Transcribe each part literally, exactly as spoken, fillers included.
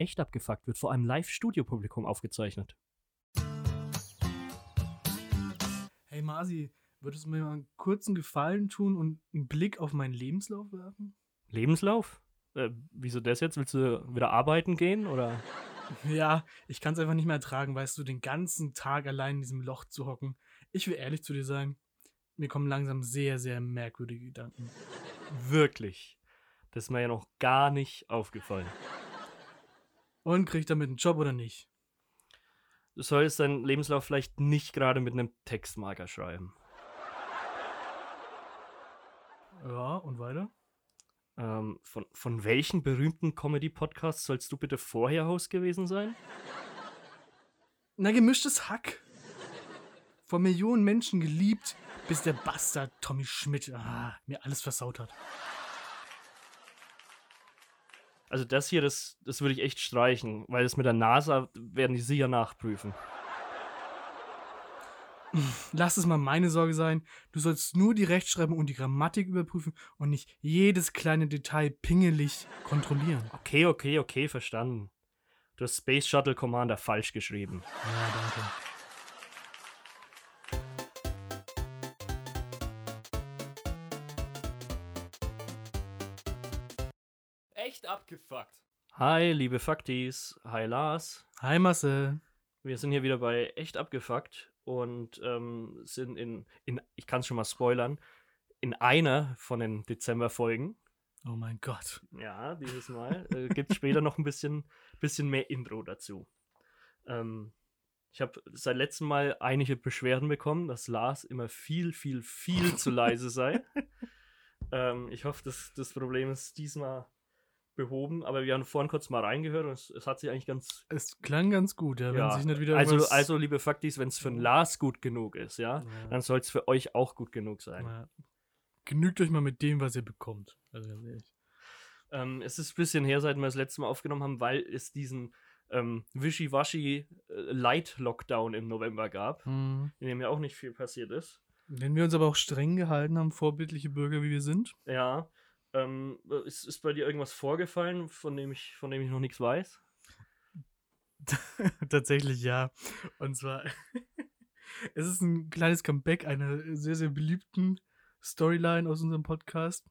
Echt Abgefuckt wird vor einem Live-Studio-Publikum aufgezeichnet. Hey Masi, würdest du mir mal einen kurzen Gefallen tun und einen Blick auf meinen Lebenslauf werfen? Lebenslauf? Äh, wieso das jetzt? Willst du wieder arbeiten gehen, oder? Ja, ich kann es einfach nicht mehr ertragen, weißt du, den ganzen Tag allein in diesem Loch zu hocken. Ich will ehrlich zu dir sein, mir kommen langsam sehr, sehr merkwürdige Gedanken. Wirklich? Das ist mir ja noch gar nicht aufgefallen. Und krieg ich damit einen Job oder nicht? Du solltest deinen Lebenslauf vielleicht nicht gerade mit einem Textmarker schreiben. Ja, und weiter? Ähm, von, von welchen berühmten Comedy-Podcasts sollst du bitte vorher Host gewesen sein? Na, Gemischtes Hack. Von Millionen Menschen geliebt, bis der Bastard Tommy Schmidt ah, mir alles versaut hat. Also das hier, das, das würde ich echt streichen, weil das mit der NASA werden die sicher nachprüfen. Lass es mal meine Sorge sein. Du sollst nur die Rechtschreibung und die Grammatik überprüfen und nicht jedes kleine Detail pingelig kontrollieren. Okay, okay, okay, verstanden. Du hast Space Shuttle Commander falsch geschrieben. Ja, danke. Echt abgefuckt. Hi, liebe Faktis. Hi, Lars. Hi, Marcel. Wir sind hier wieder bei Echt Abgefuckt und ähm, sind in, in ich kann es schon mal spoilern, in einer von den Dezemberfolgen. Oh mein Gott. Ja, dieses Mal. Äh, gibt es später noch ein bisschen, bisschen mehr Intro dazu. Ähm, ich habe seit letztem Mal einige Beschwerden bekommen, dass Lars immer viel, viel, viel zu leise sei. Ähm, ich hoffe, dass das Problem ist diesmal behoben, aber wir haben vorhin kurz mal reingehört und es, es hat sich eigentlich ganz... Es klang ganz gut, ja, wenn ja, sich nicht wieder... Also, irgendwas... also liebe Faktis, wenn es für einen Lars gut genug ist, ja, ja. dann soll es für euch auch gut genug sein. Ja. Genügt euch mal mit dem, was ihr bekommt. Also, ähm, es ist ein bisschen her, seit wir das letzte Mal aufgenommen haben, weil es diesen ähm, Wischi-Waschi Light Lockdown im November gab, mhm. in dem ja auch nicht viel passiert ist. Den wir uns aber auch streng gehalten haben, vorbildliche Bürger, wie wir sind. Ja. Ähm, ist, ist bei dir irgendwas vorgefallen, von dem ich, von dem ich noch nichts weiß? Tatsächlich ja. Und zwar, es ist ein kleines Comeback einer sehr, sehr beliebten Storyline aus unserem Podcast.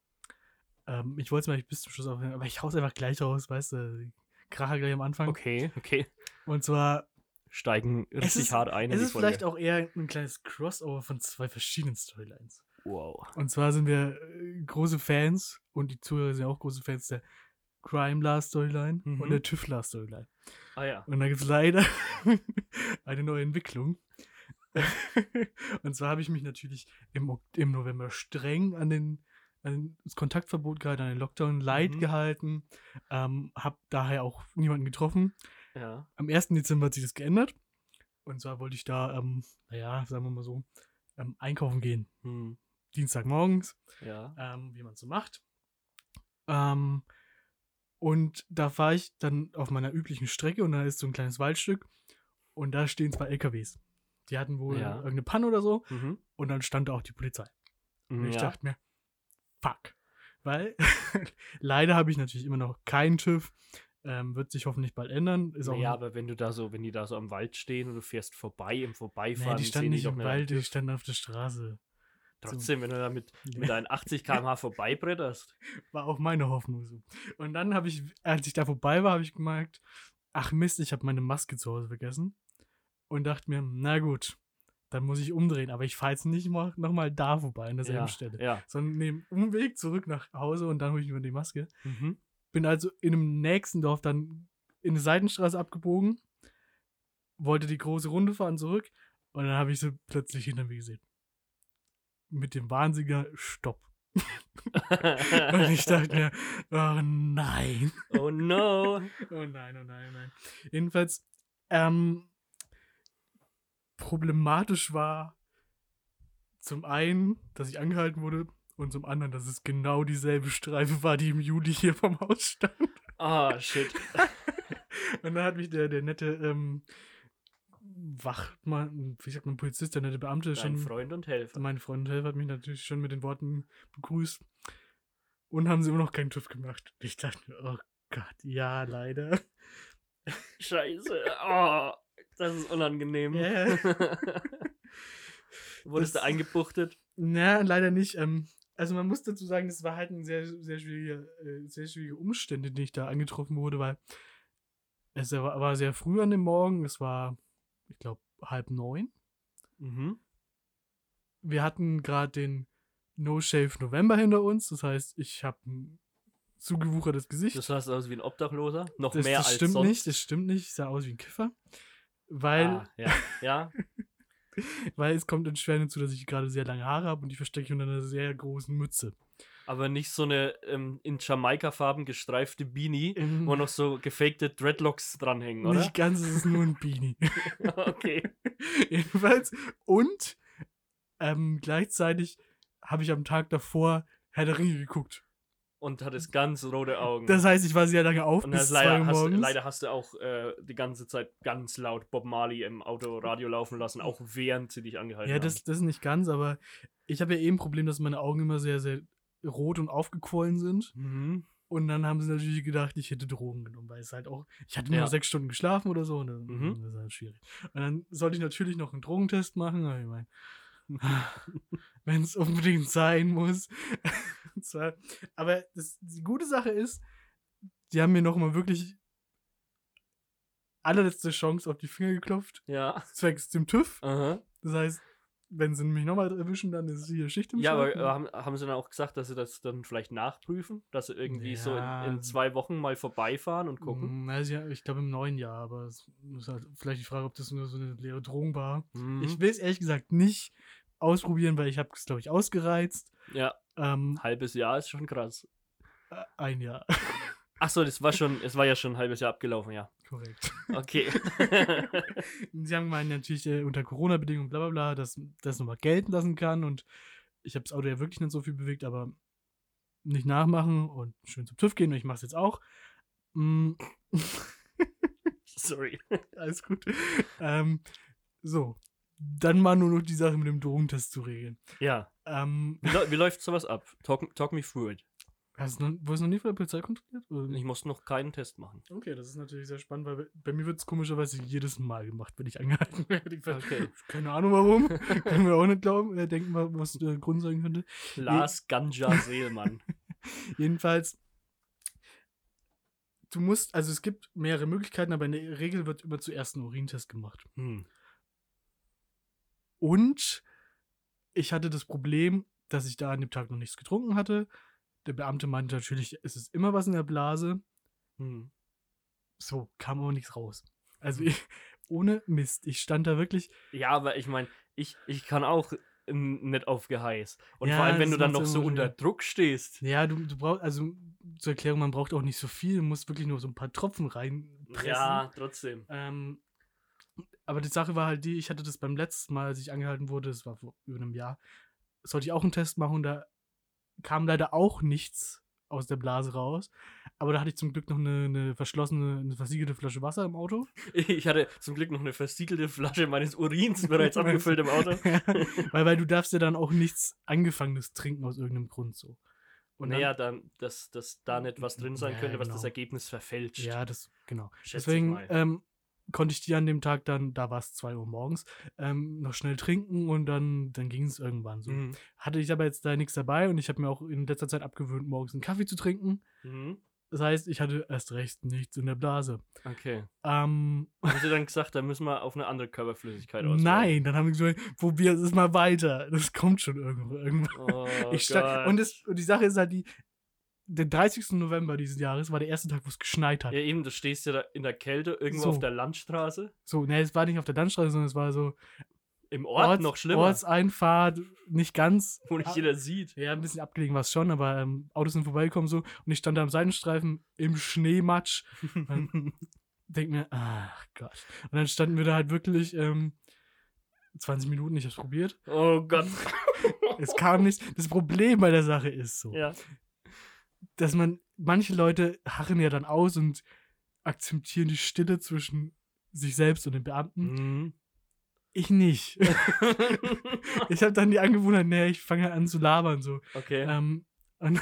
Ähm, ich wollte es mir nicht bis zum Schluss aufhören, aber ich hau's einfach gleich raus, weißt du, Kracher gleich am Anfang. Okay, okay. Und zwar steigen richtig ist, hart ein. Es ist vielleicht auch eher ein kleines Crossover von zwei verschiedenen Storylines. Wow. Und zwar sind wir große Fans, und die Zuhörer sind auch große Fans der Crime Last Storyline mhm. und der TÜV Last Storyline. Ah ja. Und da gibt es leider eine neue Entwicklung. Und zwar habe ich mich natürlich im, im November streng an, den, an das Kontaktverbot gehalten, an den Lockdown light mhm. gehalten, ähm, habe daher auch niemanden getroffen. Ja. Am ersten Dezember hat sich das geändert. Und zwar wollte ich da, ähm, naja, sagen wir mal so, ähm, einkaufen gehen. Mhm. Dienstagmorgens, ja. ähm, wie man es so macht. Ähm, und da fahre ich dann auf meiner üblichen Strecke und da ist so ein kleines Waldstück und da stehen zwei L K Ws. Die hatten wohl ja. irgendeine Panne oder so mhm. und dann stand da auch die Polizei. Und ja. ich dachte mir, fuck. Weil leider habe ich natürlich immer noch keinen TÜV. Ähm, wird sich hoffentlich bald ändern. Ist auch ja, aber wenn du da so, wenn die da so am Wald stehen und du fährst vorbei, im Vorbeifahren. Nee, die standen nicht im Wald, die standen auf der Straße. Trotzdem, so. Wenn du da mit, mit deinen achtzig Kilometer pro Stunde vorbeibretterst. War auch meine Hoffnung so. Und dann habe ich, als ich da vorbei war, habe ich gemerkt, ach Mist, ich habe meine Maske zu Hause vergessen. Und dachte mir, na gut, dann muss ich umdrehen. Aber ich fahre jetzt nicht nochmal da vorbei, an derselben ja, Stelle. Ja. Sondern nehme einen Umweg zurück nach Hause und dann hole ich mir die Maske. Mhm. Bin also in einem nächsten Dorf dann in eine Seitenstraße abgebogen, wollte die große Runde fahren zurück und dann habe ich sie plötzlich hinter mir gesehen. Mit dem Warnsignal Stopp. Und ich dachte mir, oh nein. Oh no. Oh nein, oh nein, oh nein. Jedenfalls, ähm, problematisch war zum einen, dass ich angehalten wurde und zum anderen, dass es genau dieselbe Streife war, die im Juli hier vom Haus stand. Ah, oh, shit. Und dann hat mich der, der nette, ähm, Wachmann, wie sagt man, Polizist, der nette Beamte. Mein Freund und Helfer. Mein Freund und Helfer hat mich natürlich schon mit den Worten begrüßt. Und haben sie immer noch keinen TÜV gemacht. Ich dachte, oh Gott, ja, leider. Scheiße. Oh, das ist unangenehm. Yeah. Wurdest das, du eingebuchtet? Na, leider nicht. Ähm, also man muss dazu sagen, das war halt ein sehr, sehr schwierige, äh, sehr schwierige Umstände, die ich da angetroffen wurde, weil es war, war sehr früh an dem Morgen. Es war, ich glaube, halb neun. Mhm. Wir hatten gerade den No-Shave-November hinter uns. Das heißt, ich habe ein zugewuchertes Gesicht. Das sah aus wie ein Obdachloser. Noch das, mehr das als stimmt sonst. Nicht, das stimmt nicht. Ich sah aus wie ein Kiffer. Weil... Ah, ja, ja. Weil es kommt in Schweden hinzu, dass ich gerade sehr lange Haare habe und die verstecke ich unter einer sehr großen Mütze. Aber nicht so eine ähm, in Jamaika-Farben gestreifte Beanie, ähm, wo noch so gefakte Dreadlocks dranhängen, oder? Nicht ganz, es ist nur ein Beanie. Okay. Jedenfalls. Und ähm, gleichzeitig habe ich am Tag davor Herr der Ringe geguckt. Und hattest ganz rote Augen. Das heißt, ich war sehr lange auf und bis leider, zwei Uhr morgens. Hast, leider hast du auch äh, die ganze Zeit ganz laut Bob Marley im Autoradio laufen lassen, auch während sie dich angehalten haben. Ja, das, das ist nicht ganz, aber ich habe ja eben ein Problem, dass meine Augen immer sehr, sehr rot und aufgequollen sind. Mhm. Und dann haben sie natürlich gedacht, ich hätte Drogen genommen, weil es halt auch, ich hatte nur ja. sechs Stunden geschlafen oder so. Und dann, mhm. das ist halt schwierig. Und dann sollte ich natürlich noch einen Drogentest machen, aber ich meine, wenn es unbedingt sein muss. Zwar, aber das, die gute Sache ist, die haben mir nochmal wirklich allerletzte Chance auf die Finger geklopft. Ja. Zwecks dem TÜV. Uh-huh. Das heißt, wenn sie mich nochmal erwischen, dann ist hier Schicht im Schatten. Ja, aber haben, haben sie dann auch gesagt, dass sie das dann vielleicht nachprüfen? Dass sie irgendwie ja. so in, in zwei Wochen mal vorbeifahren und gucken? Also ja, ich glaube im neuen Jahr, aber es ist halt vielleicht die Frage, ob das nur so eine leere Drohung war. Mhm. Ich will es ehrlich gesagt nicht ausprobieren, weil ich habe es, glaube ich, ausgereizt. Ja, ähm, halbes Jahr ist schon krass. Ein Jahr. Ach so, das war schon, es war ja schon ein halbes Jahr abgelaufen, ja. Korrekt. Okay. Sie haben gemeint, natürlich äh, unter Corona-Bedingungen, bla bla bla, dass das nochmal gelten lassen kann und ich habe das Auto ja wirklich nicht so viel bewegt, aber nicht nachmachen und schön zum TÜV gehen und ich mache es jetzt auch. Mm. Sorry. Alles gut. Ähm, so. Dann war nur noch die Sache mit dem Drogentest zu regeln. Ja. Ähm, wie, wie läuft sowas ab? Talk, talk me through it. Hast du noch, wurdest du noch nie von der Polizei kontrolliert? Oder? Ich musste noch keinen Test machen. Okay, das ist natürlich sehr spannend, weil bei mir wird es komischerweise jedes Mal gemacht, wenn ich angehalten werde. Ich weiß, okay. Keine Ahnung warum. Können wir auch nicht glauben. Denken wir, was der Grund sein könnte. Lars Ganja Seelmann. Jedenfalls, du musst, also es gibt mehrere Möglichkeiten, aber in der Regel wird immer zuerst ein Urintest gemacht. Hm. Und ich hatte das Problem, dass ich da an dem Tag noch nichts getrunken hatte. Der Beamte meinte natürlich, es ist immer was in der Blase. Hm. So, kam aber nichts raus. Also, ich, ohne Mist, ich stand da wirklich... Ja, aber ich meine, ich, ich kann auch nicht auf Geheiß. Und ja, vor allem, wenn du dann noch so unter Druck stehst. Ja, du, du brauchst, also zur Erklärung, man braucht auch nicht so viel. Du musst wirklich nur so ein paar Tropfen reinpressen. Ja, trotzdem. Ähm... Aber die Sache war halt die, ich hatte das beim letzten Mal, als ich angehalten wurde, das war vor über einem Jahr, sollte ich auch einen Test machen und da kam leider auch nichts aus der Blase raus. Aber da hatte ich zum Glück noch eine, eine verschlossene, eine versiegelte Flasche Wasser im Auto. Ich hatte zum Glück noch eine versiegelte Flasche meines Urins bereits abgefüllt im Auto. Ja, weil, weil du darfst ja dann auch nichts Angefangenes trinken aus irgendeinem Grund so. Und naja, dann, dann, dass, dass da nicht was drin sein ja, könnte, was genau. das Ergebnis verfälscht. Ja, das, genau. Schätze Deswegen, ich mal. Ähm, konnte ich die an dem Tag dann, da war es zwei Uhr morgens, ähm, noch schnell trinken und dann, dann ging es irgendwann so. Mhm. Hatte ich aber jetzt da nichts dabei und ich habe mir auch in letzter Zeit abgewöhnt, morgens einen Kaffee zu trinken. Mhm. Das heißt, ich hatte erst recht nichts in der Blase. Okay. Ähm, haben sie dann gesagt, da müssen wir auf eine andere Körperflüssigkeit auswählen? Nein, dann haben wir gesagt, probier es mal weiter. Das kommt schon irgendwo. irgendwann. Oh, ich sta- und, das, und die Sache ist halt die, der dreißigsten November dieses Jahres war der erste Tag, wo es geschneit hat. Ja, eben, du stehst ja da in der Kälte irgendwo so. Auf der Landstraße. So, ne, es war nicht auf der Landstraße, sondern es war so... Im Ort Orts, noch schlimmer. Ortseinfahrt, nicht ganz. Wo nicht jeder sieht. Ja, ein bisschen abgelegen war es schon, aber ähm, Autos sind vorbeigekommen so. Und ich stand da am Seitenstreifen im Schneematsch. Und denk mir, ach Gott. Und dann standen wir da halt wirklich ähm, zwanzig Minuten, ich hab's probiert. Oh Gott. Es kam nichts. Das Problem bei der Sache ist so... Ja. Dass man, manche Leute harren ja dann aus und akzeptieren die Stille zwischen sich selbst und den Beamten. Mhm. Ich nicht. Ich habe dann die Angewohnheit, naja, ich fange halt an zu labern so. Okay. Ähm, und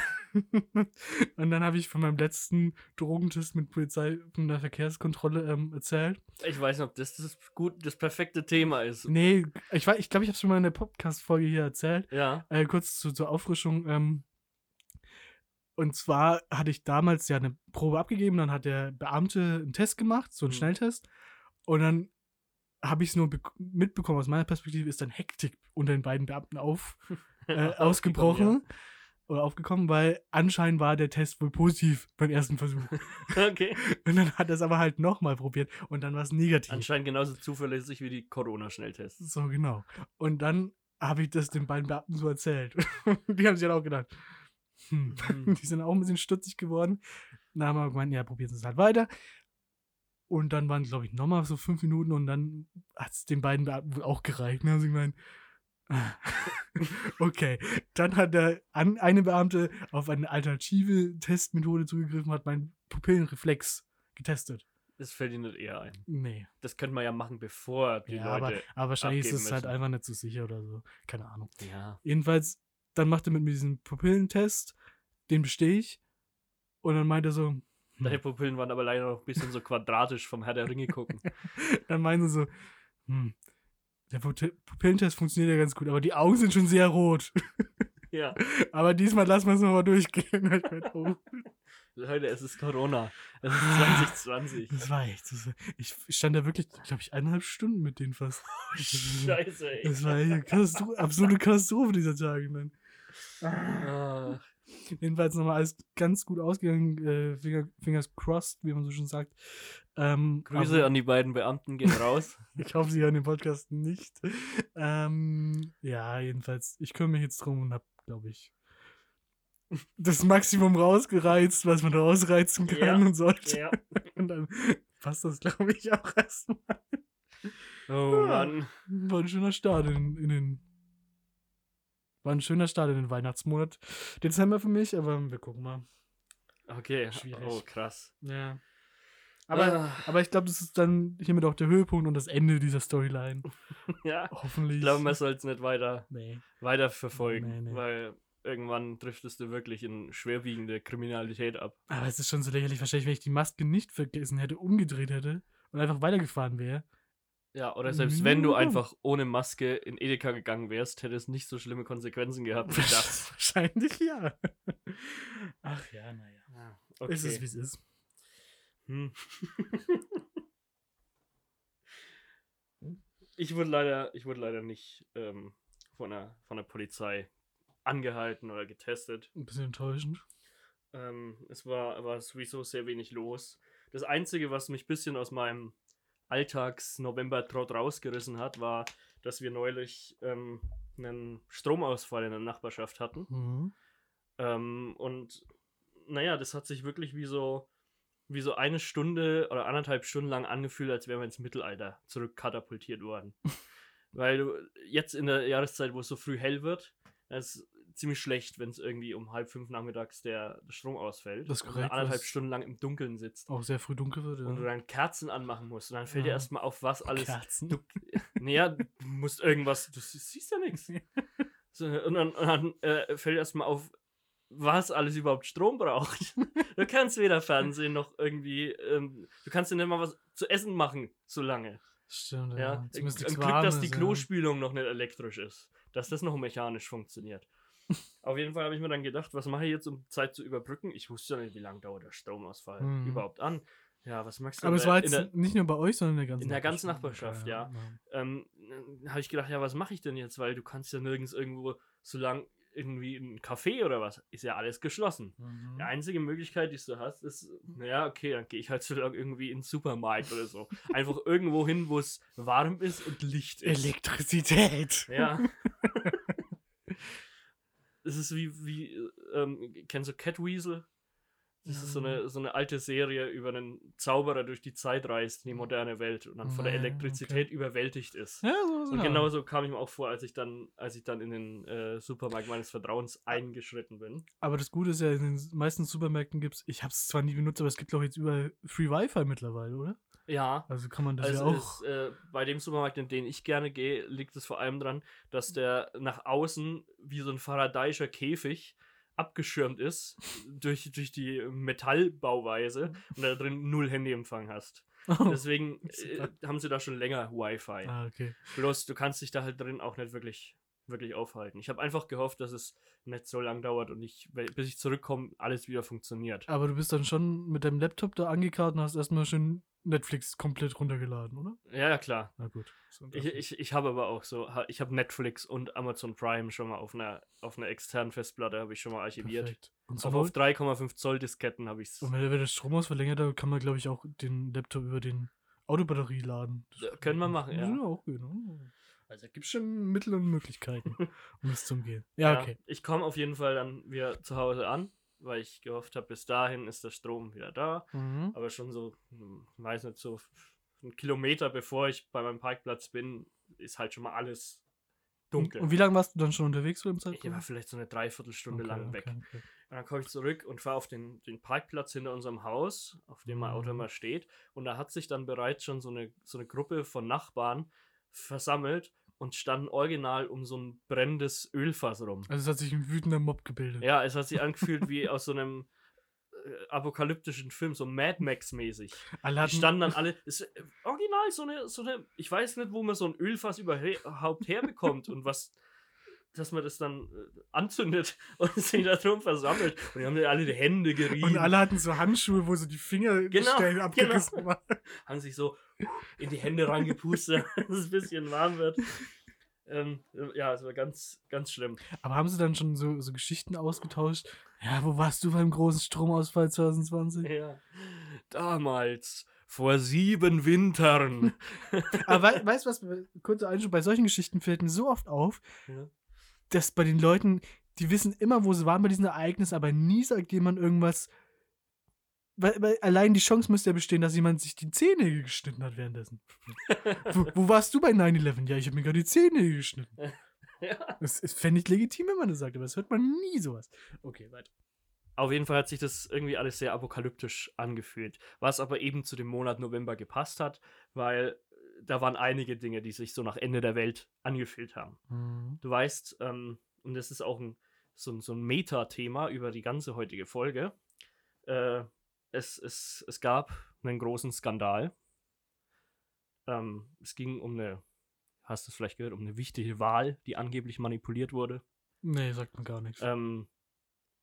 Und dann habe ich von meinem letzten Drogentest mit Polizei und der Verkehrskontrolle ähm, erzählt. Ich weiß nicht, ob das das, gut, das perfekte Thema ist. Nee, ich glaube, ich, glaub, ich habe es schon mal in der Podcast-Folge hier erzählt. Ja. Äh, kurz zu, zur Auffrischung. Ähm, und zwar hatte ich damals ja eine Probe abgegeben, dann hat der Beamte einen Test gemacht, so einen mhm. Schnelltest. Und dann habe ich es nur be- mitbekommen, aus meiner Perspektive ist dann Hektik unter den beiden Beamten auf, äh, ausgebrochen. Ja. Oder aufgekommen, weil anscheinend war der Test wohl positiv beim ersten Versuch. Okay. Und dann hat er es aber halt nochmal probiert und dann war es negativ. Anscheinend genauso zuverlässig wie die Corona-Schnelltests. So, genau. Und dann habe ich das den beiden Beamten so erzählt. Die haben sich dann auch gedacht, hm. Mhm. Die sind auch ein bisschen stutzig geworden. Dann haben wir gemeint, ja, probieren Sie es halt weiter. Und dann waren, glaube ich, nochmal so fünf Minuten und dann hat es den beiden Beamten wohl auch gereicht. Dann haben sie gemeint, okay, dann hat der an, eine Beamte auf eine alternative Testmethode zugegriffen, hat meinen Pupillenreflex getestet. Das fällt Ihnen nicht eher ein? Nee. Das könnte man ja machen, bevor die ja, Leute aber, aber wahrscheinlich ist es müssen. Halt einfach nicht so sicher oder so. Keine Ahnung. Ja. Jedenfalls, dann macht er mit mir diesen Pupillentest, den bestehe ich und dann meint er so, hm. Deine Pupillen waren aber leider noch ein bisschen so quadratisch vom Herr der Ringe gucken. Dann meint er so, hm. Der Pupillentest funktioniert ja ganz gut, aber die Augen sind schon sehr rot. Ja. Aber diesmal lassen wir es nochmal durchgehen. Oh. Leute, es ist Corona. Es ist zwanzig zwanzig. Das war echt. Das war, ich stand da wirklich, glaube ich, eineinhalb Stunden mit denen fast. Scheiße, ey. Das war eine Katastro- absolute Katastrophe dieser Tage, Mann. Ah. Jedenfalls nochmal alles ganz gut ausgegangen. Äh, Finger, fingers crossed, wie man so schon sagt. Ähm, Grüße an die beiden Beamten, gehen raus. Ich hoffe, sie hören den Podcast nicht. Ähm, ja, jedenfalls, ich kümmere mich jetzt drum und habe, glaube ich, das Maximum rausgereizt, was man da ausreizen kann ja, und sollte. Ja. Und dann passt das, glaube ich, auch erstmal. Oh ja, Mann. War ein schöner Start in, in den War ein schöner Start in den Weihnachtsmonat. Dezember für mich, aber wir gucken mal. Okay, schwierig. Oh, krass. Ja. Aber, ah. aber ich glaube, das ist dann hiermit auch der Höhepunkt und das Ende dieser Storyline. Ja. Hoffentlich. Ich glaube, man soll es nicht weiter, nee. weiter verfolgen, nee, nee. weil irgendwann driftest du wirklich in schwerwiegende Kriminalität ab. Aber es ist schon so lächerlich, wahrscheinlich, wenn ich die Maske nicht vergessen hätte, umgedreht hätte und einfach weitergefahren wäre. Ja, oder selbst wenn du einfach ohne Maske in Edeka gegangen wärst, hätte es nicht so schlimme Konsequenzen gehabt. Wahrscheinlich ja. Ach ja, naja. Ja, okay. Ist es, wie es ist. Hm. Ich wurde leider, ich wurde leider nicht ähm, von, der, von der Polizei angehalten oder getestet. Ein bisschen enttäuschend. Ähm, es war, war sowieso sehr wenig los. Das Einzige, was mich ein bisschen aus meinem Alltags-November-Trott rausgerissen hat, war, dass wir neulich ähm, einen Stromausfall in der Nachbarschaft hatten. Mhm. Ähm, und naja, das hat sich wirklich wie so, wie so eine Stunde oder anderthalb Stunden lang angefühlt, als wären wir ins Mittelalter zurückkatapultiert worden. Weil du jetzt in der Jahreszeit, wo es so früh hell wird, das ist ziemlich schlecht, wenn es irgendwie um halb fünf nachmittags der, der Strom ausfällt. Das ist korrekt. Und anderthalb Stunden lang im Dunkeln sitzt. Auch sehr früh dunkel wird, ja. Und du dann Kerzen anmachen musst. Und dann fällt ja. dir erstmal auf, was alles. Kerzen? Du, naja, du musst irgendwas. Du siehst ja nichts. So, und dann, und dann äh, fällt dir erstmal auf, was alles überhaupt Strom braucht. Du kannst weder Fernsehen noch irgendwie. Ähm, du kannst dir nicht mal was zu essen machen, so lange. Stimmt, ja. Ein Glück, dass die Klospülung noch nicht elektrisch ist. Dass das noch mechanisch funktioniert. Auf jeden Fall habe ich mir dann gedacht, was mache ich jetzt, um Zeit zu überbrücken? Ich wusste ja nicht, wie lange dauert der Stromausfall mhm. überhaupt an. Ja, was magst du? Aber es war jetzt der, nicht nur bei euch, sondern in der ganzen in der ganzen Nachbarschaft, ja. ja. ja. Ähm, habe ich gedacht, ja, was mache ich denn jetzt? Weil du kannst ja nirgends irgendwo so lang irgendwie in einen Café oder was. Ist ja alles geschlossen. Mhm. Die einzige Möglichkeit, die du hast, ist, naja, okay, dann gehe ich halt so lang irgendwie in den Supermarkt oder so. Einfach irgendwo hin, wo es warm ist und Licht ist. Elektrizität. Ja. Es ist wie, wie ähm, kennst du Catweasel? Das ist so eine, so eine alte Serie über einen Zauberer, durch die Zeit reist in die moderne Welt und dann von der Elektrizität okay. überwältigt ist. Ja, so, so. Und genauso kam ich mir auch vor, als ich dann, als ich dann in den äh, Supermarkt meines Vertrauens eingeschritten bin. Aber das Gute ist ja, in den meisten Supermärkten gibt es, ich habe es zwar nie benutzt, aber es gibt doch jetzt überall Free Wi-Fi mittlerweile, oder? Ja. Also kann man das also ja auch. Ist, äh, bei dem Supermarkt, in den ich gerne gehe, liegt es vor allem dran, dass der nach außen wie so ein faradayischer Käfig abgeschirmt ist durch, durch die Metallbauweise und da drin null Handyempfang hast. Oh, deswegen äh, haben sie da schon länger Wi-Fi. Ah, okay. Bloß du kannst dich da halt drin auch nicht wirklich, wirklich aufhalten. Ich habe einfach gehofft, dass es nicht so lang dauert und ich, bis ich zurückkomme, alles wieder funktioniert. Aber du bist dann schon mit deinem Laptop da angekarrt und hast erstmal schön Netflix komplett runtergeladen, oder? Ja, klar. Na gut. Ich, ich, ich habe aber auch so, ich habe Netflix und Amazon Prime schon mal auf einer, auf einer externen Festplatte habe ich schon mal archiviert. Perfekt. Und so auf drei Komma fünf Zoll Disketten habe ich es. Und wenn der Strom ausfällt länger, dann kann man, glaube ich, auch den Laptop über den Autobatterie laden. Ja, können wir machen, ja. Ja, auch genau. Also es gibt schon Mittel und Möglichkeiten, um es zu umgehen. Ja, ja, okay. Ich komme auf jeden Fall dann wieder zu Hause an, weil ich gehofft habe, bis dahin ist der Strom wieder da. Mhm. Aber schon so, weiß nicht, so einen Kilometer bevor ich bei meinem Parkplatz bin, ist halt schon mal alles dunkel. Und wie lange warst du dann schon unterwegs zu dem Zeitpunkt? Ich war vielleicht so eine Dreiviertelstunde okay, lang okay, weg. Okay. Und dann komme ich zurück und fahre auf den, den Parkplatz hinter unserem Haus, auf dem mein Auto immer steht. Und da hat sich dann bereits schon so eine, so eine Gruppe von Nachbarn versammelt und standen original um so ein brennendes Ölfass rum. Also es hat sich ein wütender Mob gebildet. Ja, es hat sich angefühlt wie aus so einem äh, apokalyptischen Film, so Mad Max-mäßig. Die standen dann alle, es ist original so eine, so eine, ich weiß nicht, wo man so ein Ölfass überhaupt herbekommt und was, dass man das dann äh, anzündet und sich da drum versammelt. Und die haben dann alle die Hände gerieben. Und alle hatten so Handschuhe, wo so die Fingerstellen genau, abgerissen genau. waren. Haben sich so in die Hände reingepustet, dass es ein bisschen warm wird. Ähm, ja, es war ganz, ganz schlimm. Aber haben sie dann schon so, so Geschichten ausgetauscht? Ja, wo warst du beim großen Stromausfall zwanzig zwanzig? Ja, damals, vor sieben Wintern. Aber we- weißt du was, kurzer Einschub, bei solchen Geschichten fällt mir so oft auf, ja. dass bei den Leuten, die wissen immer, wo sie waren bei diesem Ereignis, aber nie sagt jemand irgendwas. Weil, weil allein die Chance müsste ja bestehen, dass jemand sich die Zähne geschnitten hat währenddessen. wo, wo warst du bei neun elf? Ja, ich habe mir gerade die Zähne geschnitten. Ja. Das, das fände ich legitim, wenn man das sagt, aber das hört man nie sowas. Okay, weiter. Auf jeden Fall hat sich das irgendwie alles sehr apokalyptisch angefühlt. Was aber eben zu dem Monat November gepasst hat, weil da waren einige Dinge, die sich so nach Ende der Welt angefühlt haben. Mhm. Du weißt, ähm, und das ist auch ein, so, so ein Meta-Thema über die ganze heutige Folge, äh, Es, es, es gab einen großen Skandal. Ähm, es ging um eine, hast du es vielleicht gehört, um eine wichtige Wahl, die angeblich manipuliert wurde. Nee, sagt man gar nichts. Ähm,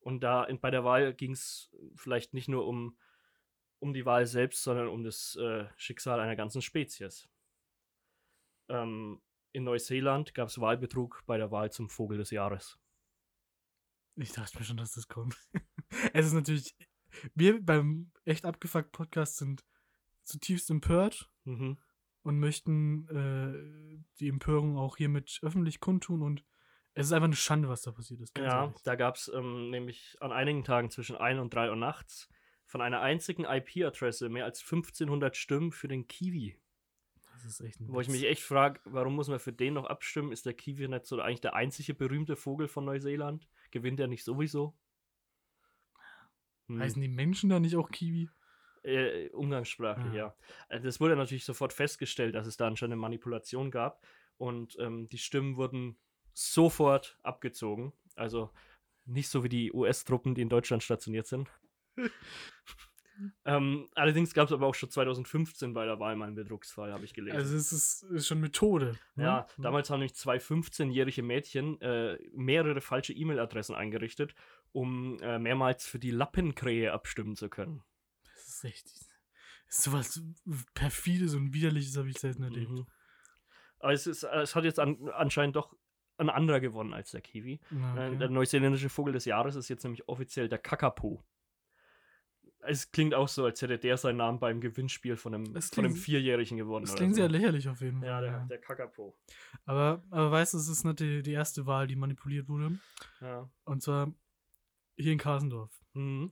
und da in, bei der Wahl ging es vielleicht nicht nur um, um die Wahl selbst, sondern um das äh, Schicksal einer ganzen Spezies. Ähm, in Neuseeland gab es Wahlbetrug bei der Wahl zum Vogel des Jahres. Ich dachte mir schon, dass das kommt. Es ist natürlich... Wir beim Echt Abgefuckt Podcast sind zutiefst empört mhm. und möchten äh, die Empörung auch hiermit öffentlich kundtun und es ist einfach eine Schande, was da passiert ist. Ja, ehrlich. Da gab es ähm, nämlich an einigen Tagen zwischen ein und drei Uhr nachts von einer einzigen I P-Adresse mehr als fünfzehnhundert Stimmen für den Kiwi. Das ist echt ein Wo Witz. Ich mich echt frage, warum muss man für den noch abstimmen? Ist der Kiwi nicht so eigentlich der einzige berühmte Vogel von Neuseeland? Gewinnt er nicht sowieso? Hm. Heißen die Menschen da nicht auch Kiwi? Äh, umgangssprachlich, ah. ja. Also das wurde natürlich sofort festgestellt, dass es da anscheinend eine Manipulation gab. Und ähm, die Stimmen wurden sofort abgezogen. Also nicht so wie die U S-Truppen, die in Deutschland stationiert sind. ähm, allerdings gab es aber auch schon zweitausendfünfzehn bei der Wahl mal einen Betrugsfall, habe ich gelesen. Also es ist, ist schon Methode. Ne? Ja, mhm. Damals haben nämlich zwei fünfzehnjährige Mädchen äh, mehrere falsche E-Mail-Adressen eingerichtet, um äh, mehrmals für die Lappenkrähe abstimmen zu können. Das ist echt das ist sowas Perfides und Widerliches, habe ich selten erlebt. Mhm. Aber es, ist, es hat jetzt an, anscheinend doch ein anderer gewonnen als der Kiwi. Okay. Der neuseeländische Vogel des Jahres ist jetzt nämlich offiziell der Kakapo. Es klingt auch so, als hätte der seinen Namen beim Gewinnspiel von einem, klingt, von einem Vierjährigen gewonnen. Das klingt sehr so. lächerlich auf jeden Fall. Ja, der, ja. der Kakapo. Aber, aber weißt du, es ist nicht die, die erste Wahl, die manipuliert wurde. Ja. Und zwar hier in Kasendorf. Mhm.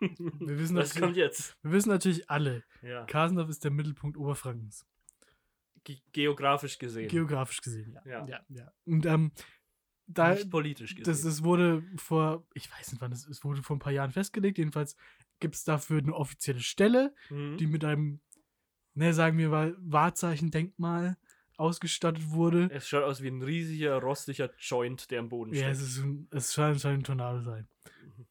Wir wissen, das kommt jetzt. Wir wissen natürlich alle, ja. Kasendorf ist der Mittelpunkt Oberfrankens. Ge- geografisch gesehen. Geografisch gesehen, ja. ja. ja, ja. Und ähm, da, nicht politisch gesehen. Das, das wurde vor, ich weiß nicht wann, das, es wurde vor ein paar Jahren festgelegt. Jedenfalls gibt es dafür eine offizielle Stelle, mhm. die mit einem, ne, sagen wir mal, Wahrzeichendenkmal ausgestattet wurde. Es schaut aus wie ein riesiger, rostiger Joint, der am Boden steht. Ja, es, ist ein, es scheint ein Tornado sein.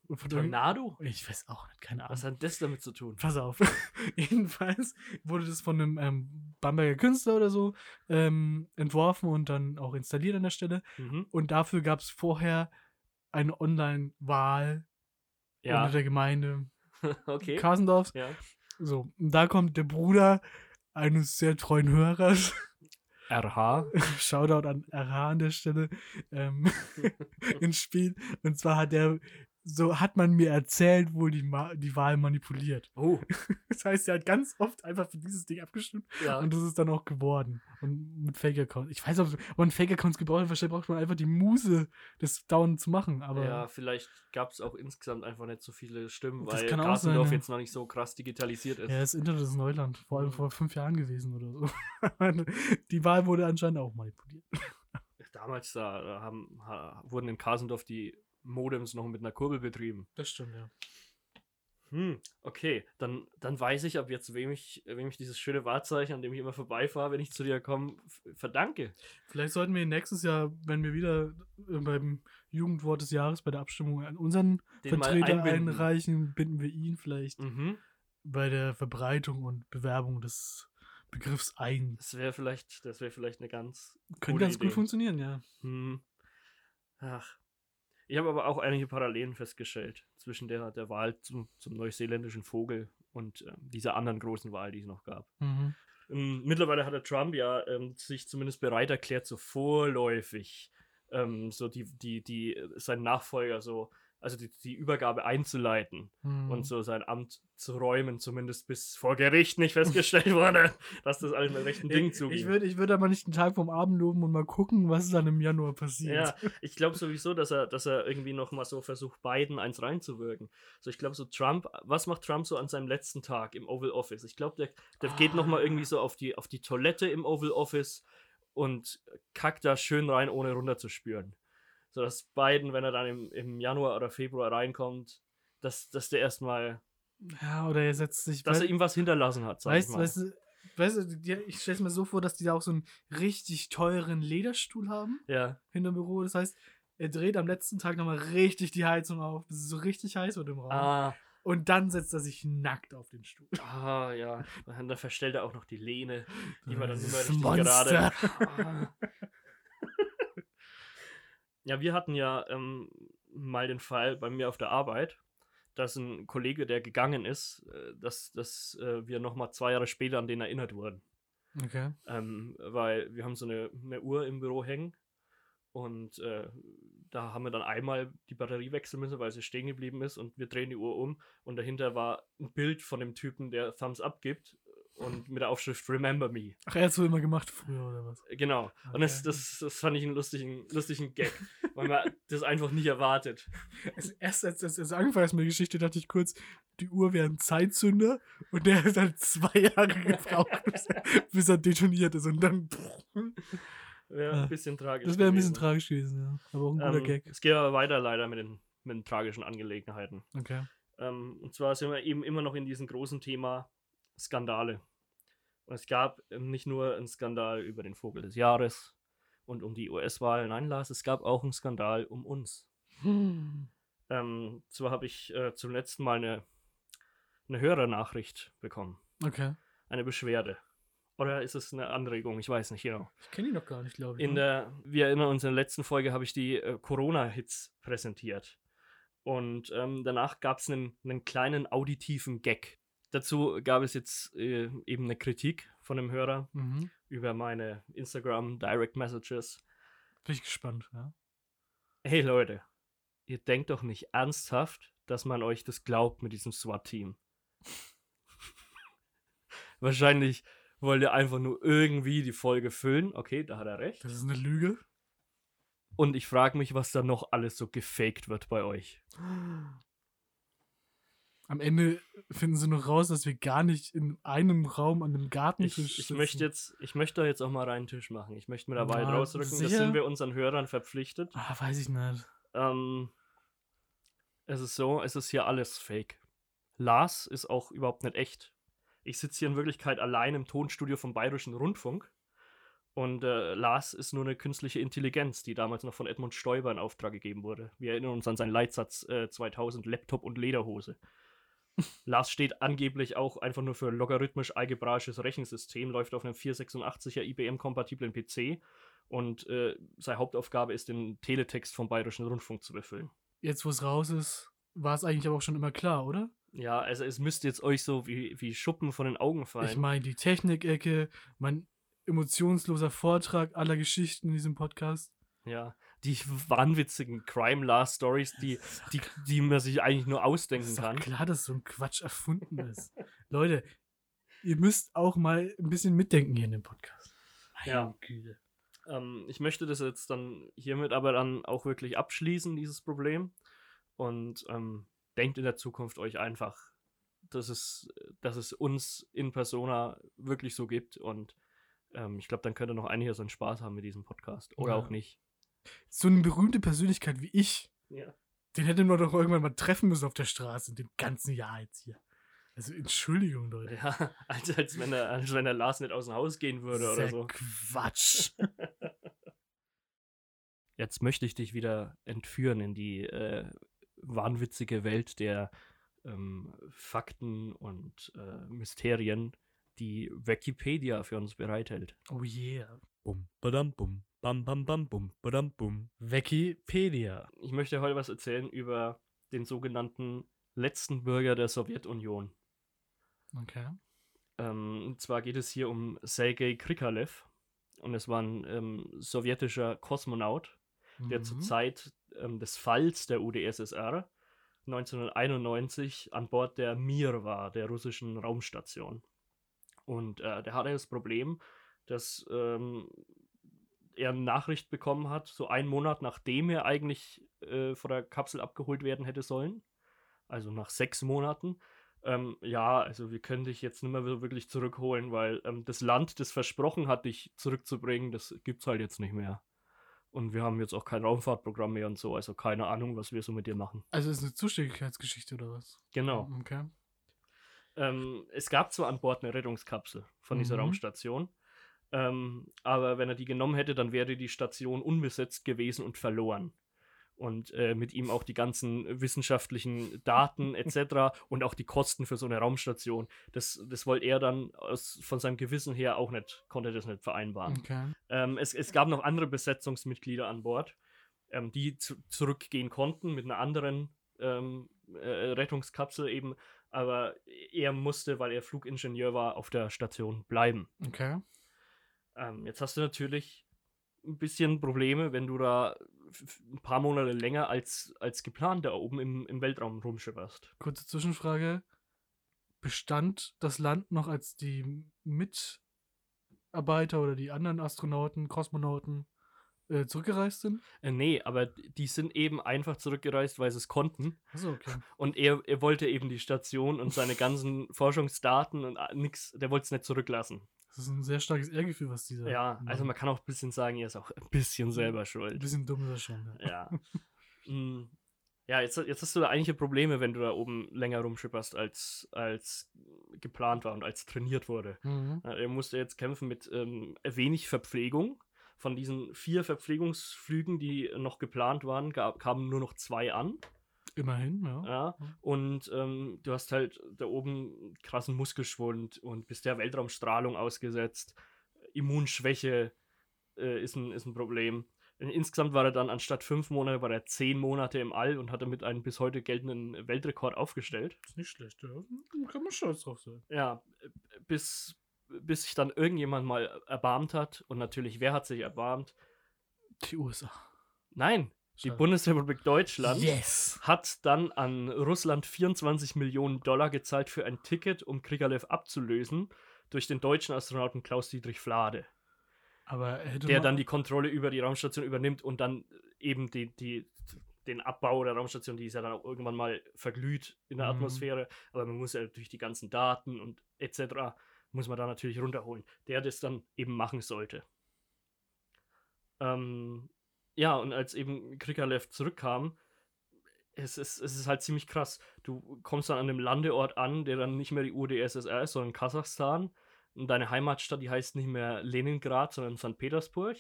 Und von Tornado? Irgend... Ich weiß auch nicht, keine Ahnung. Was hat das damit zu tun? Pass auf. Jedenfalls wurde das von einem ähm, Bamberger Künstler oder so ähm, entworfen und dann auch installiert an der Stelle. Mhm. Und dafür gab es vorher eine Online-Wahl ja. unter der Gemeinde okay. Kasendorfs. Ja. So, und da kommt der Bruder eines sehr treuen Hörers. R H Shoutout an R H an der Stelle ähm, ins Spiel. Und zwar hat er, so hat man mir erzählt, wohl die, Ma- die Wahl manipuliert. Oh. Das heißt, er hat ganz oft einfach für dieses Ding abgestimmt ja. und das ist dann auch geworden. Und mit Fake-Accounts. Ich weiß nicht, ob man Fake-Accounts gebraucht hat, wahrscheinlich braucht man einfach die Muße, das down zu machen. Aber ja, vielleicht gab es auch insgesamt einfach nicht so viele Stimmen, weil Kasendorf jetzt noch nicht so krass digitalisiert ist. Ja, das Internet ist Neuland. Vor allem vor fünf Jahren gewesen oder so. Die Wahl wurde anscheinend auch manipuliert. Damals da haben, wurden in Kasendorf die Modems noch mit einer Kurbel betrieben. Das stimmt, ja. Hm, okay. Dann, dann weiß ich ab jetzt, wem ich, wem ich dieses schöne Wahrzeichen, an dem ich immer vorbeifahre, wenn ich zu dir komme, verdanke. Vielleicht sollten wir nächstes Jahr, wenn wir wieder beim Jugendwort des Jahres bei der Abstimmung an unseren den Vertreter einreichen, binden wir ihn vielleicht mhm. bei der Verbreitung und Bewerbung des Begriffs ein. Das wäre vielleicht, das wäre vielleicht eine ganz Könnte ganz Idee. Gut funktionieren, ja. Hm. Ach, ich habe aber auch einige Parallelen festgestellt zwischen der, der Wahl zum, zum neuseeländischen Vogel und äh, dieser anderen großen Wahl, die es noch gab. Mhm. Ähm, mittlerweile hat der Trump ja ähm, sich zumindest bereit erklärt, so vorläufig ähm, so die, die, die, seinen Nachfolger so, also die, die Übergabe einzuleiten mhm. und so sein Amt zu räumen, zumindest bis vor Gericht nicht festgestellt wurde, dass das alles mit rechten Dingen zugeht. Ich würde ich würd aber nicht den Tag vom Abend loben und mal gucken, was dann im Januar passiert. Ja, ich glaube sowieso, dass er, dass er irgendwie noch mal so versucht, Biden eins reinzuwirken. So, ich glaube so Trump, was macht Trump so an seinem letzten Tag im Oval Office? Ich glaube, der, der ah. geht noch mal irgendwie so auf die, auf die Toilette im Oval Office und kackt da schön rein, ohne runterzuspüren. So, dass Biden, wenn er dann im, im Januar oder Februar reinkommt, dass, dass der erstmal. Ja, oder er setzt sich. Dass er ihm was hinterlassen hat, sag weißt, ich mal. Weißt du, weißt du, ich stell's mir so vor, dass die da auch so einen richtig teuren Lederstuhl haben. Ja. Hinterm Büro. Das heißt, er dreht am letzten Tag nochmal richtig die Heizung auf, bis es so richtig heiß wird im Raum. Ah. Und dann setzt er sich nackt auf den Stuhl. Ah, ja. Und dann verstellt er auch noch die Lehne, die man dann immer richtig Monster. Gerade. Ah. Ja, wir hatten ja ähm, mal den Fall bei mir auf der Arbeit, dass ein Kollege, der gegangen ist, äh, dass, dass äh, wir nochmal zwei Jahre später an den erinnert wurden. Okay. Ähm, weil wir haben so eine, eine Uhr im Büro hängen und äh, da haben wir dann einmal die Batterie wechseln müssen, weil sie stehen geblieben ist und wir drehen die Uhr um und dahinter war ein Bild von dem Typen, der Thumbs Up gibt. Und mit der Aufschrift Remember Me. Ach, er hat es so immer gemacht früher, oder was? Genau. Okay. Und das, das, das fand ich einen lustigen, lustigen Gag, weil man das einfach nicht erwartet. Erst als es angefangen ist mit der Geschichte, dachte ich kurz, die Uhr wäre ein Zeitzünder und der hat halt zwei Jahre gebraucht, bis, bis er detoniert ist. Und dann... Wäre ja, ein bisschen tragisch Das wäre ein bisschen tragisch gewesen, ja. Aber auch ein guter ähm, Gag. Es geht aber weiter leider mit den, mit den tragischen Angelegenheiten. Okay. Ähm, und zwar sind wir eben immer noch in diesem großen Thema Skandale. Und es gab nicht nur einen Skandal über den Vogel des Jahres und um die U S-Wahl. Nein, Lars, es gab auch einen Skandal um uns. Hm. Ähm, zwar habe ich äh, zum letzten Mal eine, eine Hörernachricht bekommen. Okay. Eine Beschwerde. Oder ist es eine Anregung? Ich weiß nicht genau. Ich kenne die noch gar nicht, glaube ich. In der, wir erinnern uns, in der letzten Folge habe ich die äh, Corona-Hits präsentiert. Und ähm, danach gab es einen, einen kleinen auditiven Gag. Dazu gab es jetzt äh, eben eine Kritik von einem Hörer mhm. über meine Instagram-Direct-Messages. Bin ich gespannt, ja. Hey Leute, ihr denkt doch nicht ernsthaft, dass man euch das glaubt mit diesem SWAT-Team. Wahrscheinlich wollt ihr einfach nur irgendwie die Folge füllen. Okay, da hat er recht. Das ist eine Lüge. Und ich frage mich, was da noch alles so gefaked wird bei euch. Am Ende finden sie noch raus, dass wir gar nicht in einem Raum an einem Gartentisch ich, ich sitzen. Möchte jetzt, ich möchte da jetzt auch mal reinen Tisch machen. Ich möchte mir dabei ja, rausrücken, sicher? Das sind wir unseren Hörern verpflichtet. Ah, weiß ich nicht. Ähm, es ist so, es ist hier alles fake. Lars ist auch überhaupt nicht echt. Ich sitze hier in Wirklichkeit allein im Tonstudio vom Bayerischen Rundfunk Und äh, Lars ist nur eine künstliche Intelligenz, die damals noch von Edmund Stoiber in Auftrag gegeben wurde. Wir erinnern uns an seinen Leitsatz äh, zweitausend, Laptop und Lederhose. Lars steht angeblich auch einfach nur für logarithmisch-algebraisches Rechensystem, läuft auf einem vierhundertsechsundachtziger I B M-kompatiblen P C und äh, seine Hauptaufgabe ist, den Teletext vom Bayerischen Rundfunk zu befüllen. Jetzt, wo es raus ist, war es eigentlich aber auch schon immer klar, oder? Ja, also es müsste jetzt euch so wie, wie Schuppen von den Augen fallen. Ich meine, die Technik-Ecke, mein emotionsloser Vortrag aller Geschichten in diesem Podcast. Ja, die wahnwitzigen Crime Last Stories, die, die, die man sich eigentlich nur ausdenken ist kann. Ist klar, dass so ein Quatsch erfunden ist. Leute, ihr müsst auch mal ein bisschen mitdenken hier in dem Podcast. Meine ja. Güte. Ähm, ich möchte das jetzt dann hiermit aber dann auch wirklich abschließen, dieses Problem. Und ähm, denkt in der Zukunft euch einfach, dass es, dass es uns in Persona wirklich so gibt. Und ähm, ich glaube, dann könnte noch einige so einen Spaß haben mit diesem Podcast. Oder ja. auch nicht. So eine berühmte Persönlichkeit wie ich, ja. den hätten wir doch irgendwann mal treffen müssen auf der Straße in dem ganzen Jahr jetzt hier. Also Entschuldigung, Leute. Ja, als, als, wenn, der, als wenn der Lars nicht aus dem Haus gehen würde Sehr oder so. Quatsch. Jetzt möchte ich dich wieder entführen in die äh, wahnwitzige Welt der ähm, Fakten und äh, Mysterien, die Wikipedia für uns bereithält. Oh yeah. Bum, badam, bum. Bam, bam, bam, bum, badam, bum. Wikipedia. Ich möchte heute was erzählen über den sogenannten letzten Bürger der Sowjetunion. Okay. Ähm, und zwar geht es hier um Sergei Krikalev. Und es war ein ähm, sowjetischer Kosmonaut, mhm. der zur Zeit ähm, des Falls der U d S S R neunzehnhunderteinundneunzig an Bord der Mir war, der russischen Raumstation. Und äh, der hatte das Problem, dass ähm, er eine Nachricht bekommen hat, so einen Monat nachdem er eigentlich äh, von der Kapsel abgeholt werden hätte sollen, also nach sechs Monaten, ähm, ja, also wir können dich jetzt nicht mehr so wirklich zurückholen, weil ähm, das Land, das versprochen hat, dich zurückzubringen, das gibt's halt jetzt nicht mehr. Und wir haben jetzt auch kein Raumfahrtprogramm mehr und so, also keine Ahnung, was wir so mit dir machen. Also ist eine Zuständigkeitsgeschichte oder was? Genau. Okay. Ähm, es gab zwar an Bord eine Rettungskapsel von dieser mhm. Raumstation, Ähm, aber wenn er die genommen hätte, dann wäre die Station unbesetzt gewesen und verloren. Und äh, mit ihm auch die ganzen wissenschaftlichen Daten et cetera und auch die Kosten für so eine Raumstation. Das, das wollte er dann aus, von seinem Gewissen her auch nicht, konnte das nicht vereinbaren. Okay. Ähm, es, es gab noch andere Besetzungsmitglieder an Bord, ähm, die zu, zurückgehen konnten mit einer anderen ähm, äh, Rettungskapsel eben. Aber er musste, weil er Flugingenieur war, auf der Station bleiben. Okay. Ähm, jetzt hast du natürlich ein bisschen Probleme, wenn du da f- ein paar Monate länger als, als geplant da oben im, im Weltraum rumschipperst. Kurze Zwischenfrage. Bestand das Land noch als die Mitarbeiter oder die anderen Astronauten, Kosmonauten äh, zurückgereist sind? Äh, nee, aber die sind eben einfach zurückgereist, weil sie es konnten. Achso, okay. Und er, er wollte eben die Station und seine ganzen Forschungsdaten und ah, nix, der wollte es nicht zurücklassen. Das ist ein sehr starkes Ehrgefühl, was dieser... Ja, Mann. Also man kann auch ein bisschen sagen, er ist auch ein bisschen selber schuld. Ein bisschen dumm ist er schon. Ja, ja. ja jetzt, jetzt hast du da einige Probleme, wenn du da oben länger rumschipperst, als, als geplant war und als trainiert wurde. Mhm. Er musste jetzt kämpfen mit ähm, wenig Verpflegung. Von diesen vier Verpflegungsflügen, die noch geplant waren, gab, kamen nur noch zwei an. Immerhin, ja. ja und ähm, du hast halt da oben krassen Muskelschwund und bist der Weltraumstrahlung ausgesetzt. Immunschwäche äh, ist, ein, ist ein Problem. Und insgesamt war er dann anstatt fünf Monate, war er zehn Monate im All und hat damit einen bis heute geltenden Weltrekord aufgestellt. Das ist nicht schlecht, ja. Da kann man stolz drauf sein. Ja, bis, bis sich dann irgendjemand mal erbarmt hat. Und natürlich, wer hat sich erbarmt? Die U S A. Nein. Die Bundesrepublik Deutschland yes. hat dann an Russland vierundzwanzig Millionen Dollar gezahlt für ein Ticket, um Krikalev abzulösen, durch den deutschen Astronauten Klaus-Dietrich Flade, Aber hätte der dann die Kontrolle über die Raumstation übernimmt und dann eben die, die, den Abbau der Raumstation, die ist ja dann auch irgendwann mal verglüht in der mhm. Atmosphäre, aber man muss ja natürlich die ganzen Daten und et cetera muss man da natürlich runterholen, der das dann eben machen sollte. Ähm, Ja, und als eben Krikalev zurückkam, es ist, es ist halt ziemlich krass. Du kommst dann an einem Landeort an, der dann nicht mehr die U d S S R ist, sondern Kasachstan. Und deine Heimatstadt, die heißt nicht mehr Leningrad, sondern Sankt Petersburg.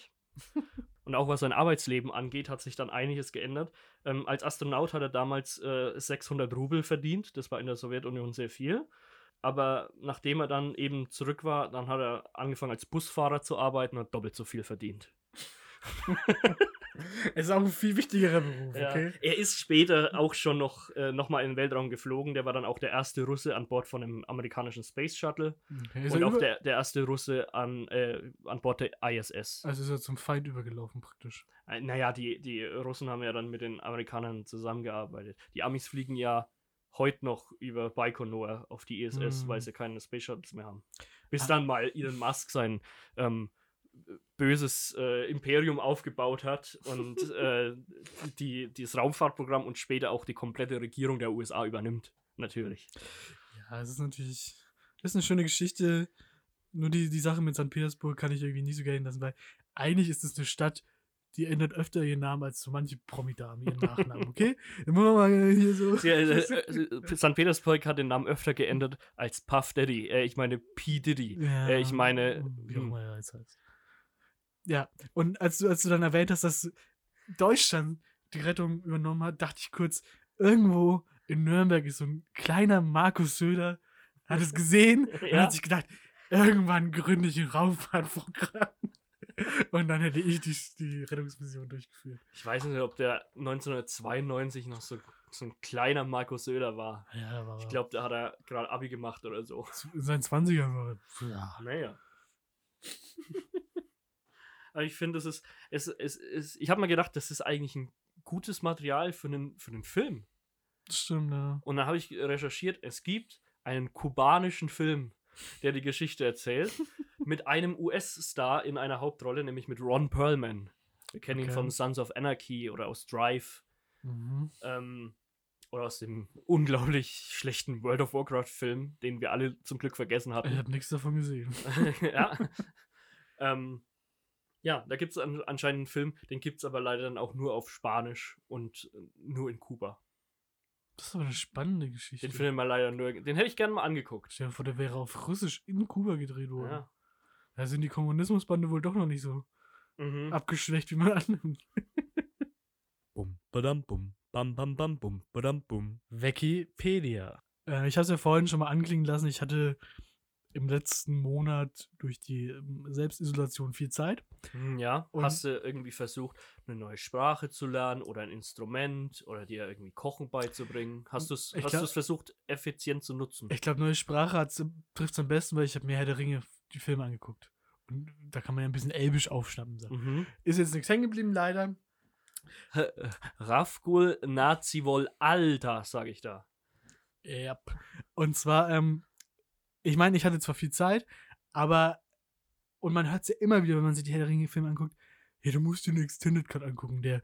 Und auch was sein Arbeitsleben angeht, hat sich dann einiges geändert. Ähm, als Astronaut hat er damals äh, sechshundert Rubel verdient. Das war in der Sowjetunion sehr viel. Aber nachdem er dann eben zurück war, dann hat er angefangen als Busfahrer zu arbeiten und hat doppelt so viel verdient. Es ist auch ein viel wichtigerer Beruf, ja. Okay? Er ist später auch schon noch, äh, noch mal in den Weltraum geflogen. Der war dann auch der erste Russe an Bord von einem amerikanischen Space Shuttle. Okay, und auch der, der erste Russe an, äh, an Bord der I S S. Also ist er zum Feind übergelaufen praktisch. Äh, naja, die, die Russen haben ja dann mit den Amerikanern zusammengearbeitet. Die Amis fliegen ja heute noch über Baikonur auf die I S S, mhm. weil sie keine Space Shuttles mehr haben. Bis ah. dann mal Elon Musk sein... Ähm, böses äh, Imperium aufgebaut hat und äh, die, das Raumfahrtprogramm und später auch die komplette Regierung der U S A übernimmt, natürlich. Ja, es ist natürlich das ist eine schöne Geschichte, nur die, die Sache mit Sankt Petersburg kann ich irgendwie nie so gerne lassen, weil eigentlich ist es eine Stadt, die ändert öfter ihren Namen als so manche Promi-Dame ihren Nachnamen, okay? Dann machen wir mal hier so. Ja, äh, Sankt Petersburg hat den Namen öfter geändert als Puff Daddy, äh, ich meine P. Diddy, ja, äh, ich meine... Wie auch immer er jetzt heißt. Ja, und als du, als du dann erwähnt hast, dass Deutschland die Rettung übernommen hat, dachte ich kurz, irgendwo in Nürnberg ist so ein kleiner Markus Söder, hat es gesehen ja. und hat sich gedacht, irgendwann gründe ich ein Raumfahrtprogramm. Und dann hätte ich die, die Rettungsmission durchgeführt. Ich weiß nicht, ob der neunzehnhundertzweiundneunzig noch so, so ein kleiner Markus Söder war. Ja, war ich glaube, da hat er gerade Abi gemacht oder so. In seinen zwanzigern war er. Ja. Naja. Aber ich finde, das ist, es, es, es, ich habe mal gedacht, das ist eigentlich ein gutes Material für einen, für einen Film. Das stimmt, ja. Und dann habe ich recherchiert, es gibt einen kubanischen Film, der die Geschichte erzählt, mit einem U S-Star in einer Hauptrolle, nämlich mit Ron Perlman. Wir kennen okay. ihn vom Sons of Anarchy oder aus Drive. Mhm. Ähm, oder aus dem unglaublich schlechten World of Warcraft-Film, den wir alle zum Glück vergessen hatten. Ich habe nichts davon gesehen. ja. ähm, Ja, da gibt es an, anscheinend einen Film, den gibt es aber leider dann auch nur auf Spanisch und nur in Kuba. Das ist aber eine spannende Geschichte. Den findet man leider nur, den hätte ich gerne mal angeguckt. Stell dir vor, der wäre auf Russisch in Kuba gedreht worden. Ja. Da sind die Kommunismusbande wohl doch noch nicht so mhm. abgeschwächt, wie man annimmt. Bum, badam, bum, bam, bam, bam, bum, badam, bum. Wikipedia. Äh, ich habe es ja vorhin schon mal anklingen lassen, ich hatte... im letzten Monat durch die Selbstisolation viel Zeit. Ja, und hast du irgendwie versucht, eine neue Sprache zu lernen oder ein Instrument oder dir irgendwie Kochen beizubringen? Hast du es hast du es versucht, effizient zu nutzen? Ich glaube, neue Sprache trifft es am besten, weil ich habe mir Herr der Ringe die Filme angeguckt. Und da kann man ja ein bisschen Elbisch aufschnappen. So. Mhm. Ist jetzt nichts hängen geblieben, leider. Rafgul Nazivol Alta, sage ich da. Ja, und zwar, ähm, ich meine, ich hatte zwar viel Zeit, aber, und man hört es ja immer wieder, wenn man sich die Herr der Ringe-Filme anguckt, ja, du musst dir einen Extended Cut angucken, der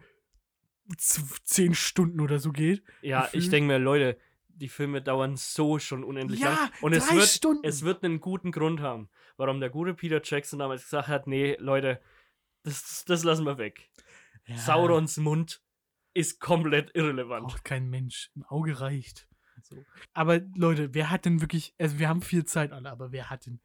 zehn Stunden oder so geht. Ja, gefühlt. Ich denke mir, Leute, die Filme dauern so schon unendlich ja, lang. Und drei es, wird, Stunden. es wird einen guten Grund haben, warum der gute Peter Jackson damals gesagt hat, nee, Leute, das, das lassen wir weg. Ja. Saurons Mund ist komplett irrelevant. Braucht kein Mensch, ein Auge reicht. So. Aber Leute, wer hat denn wirklich, also wir haben viel Zeit alle, aber wer hat denn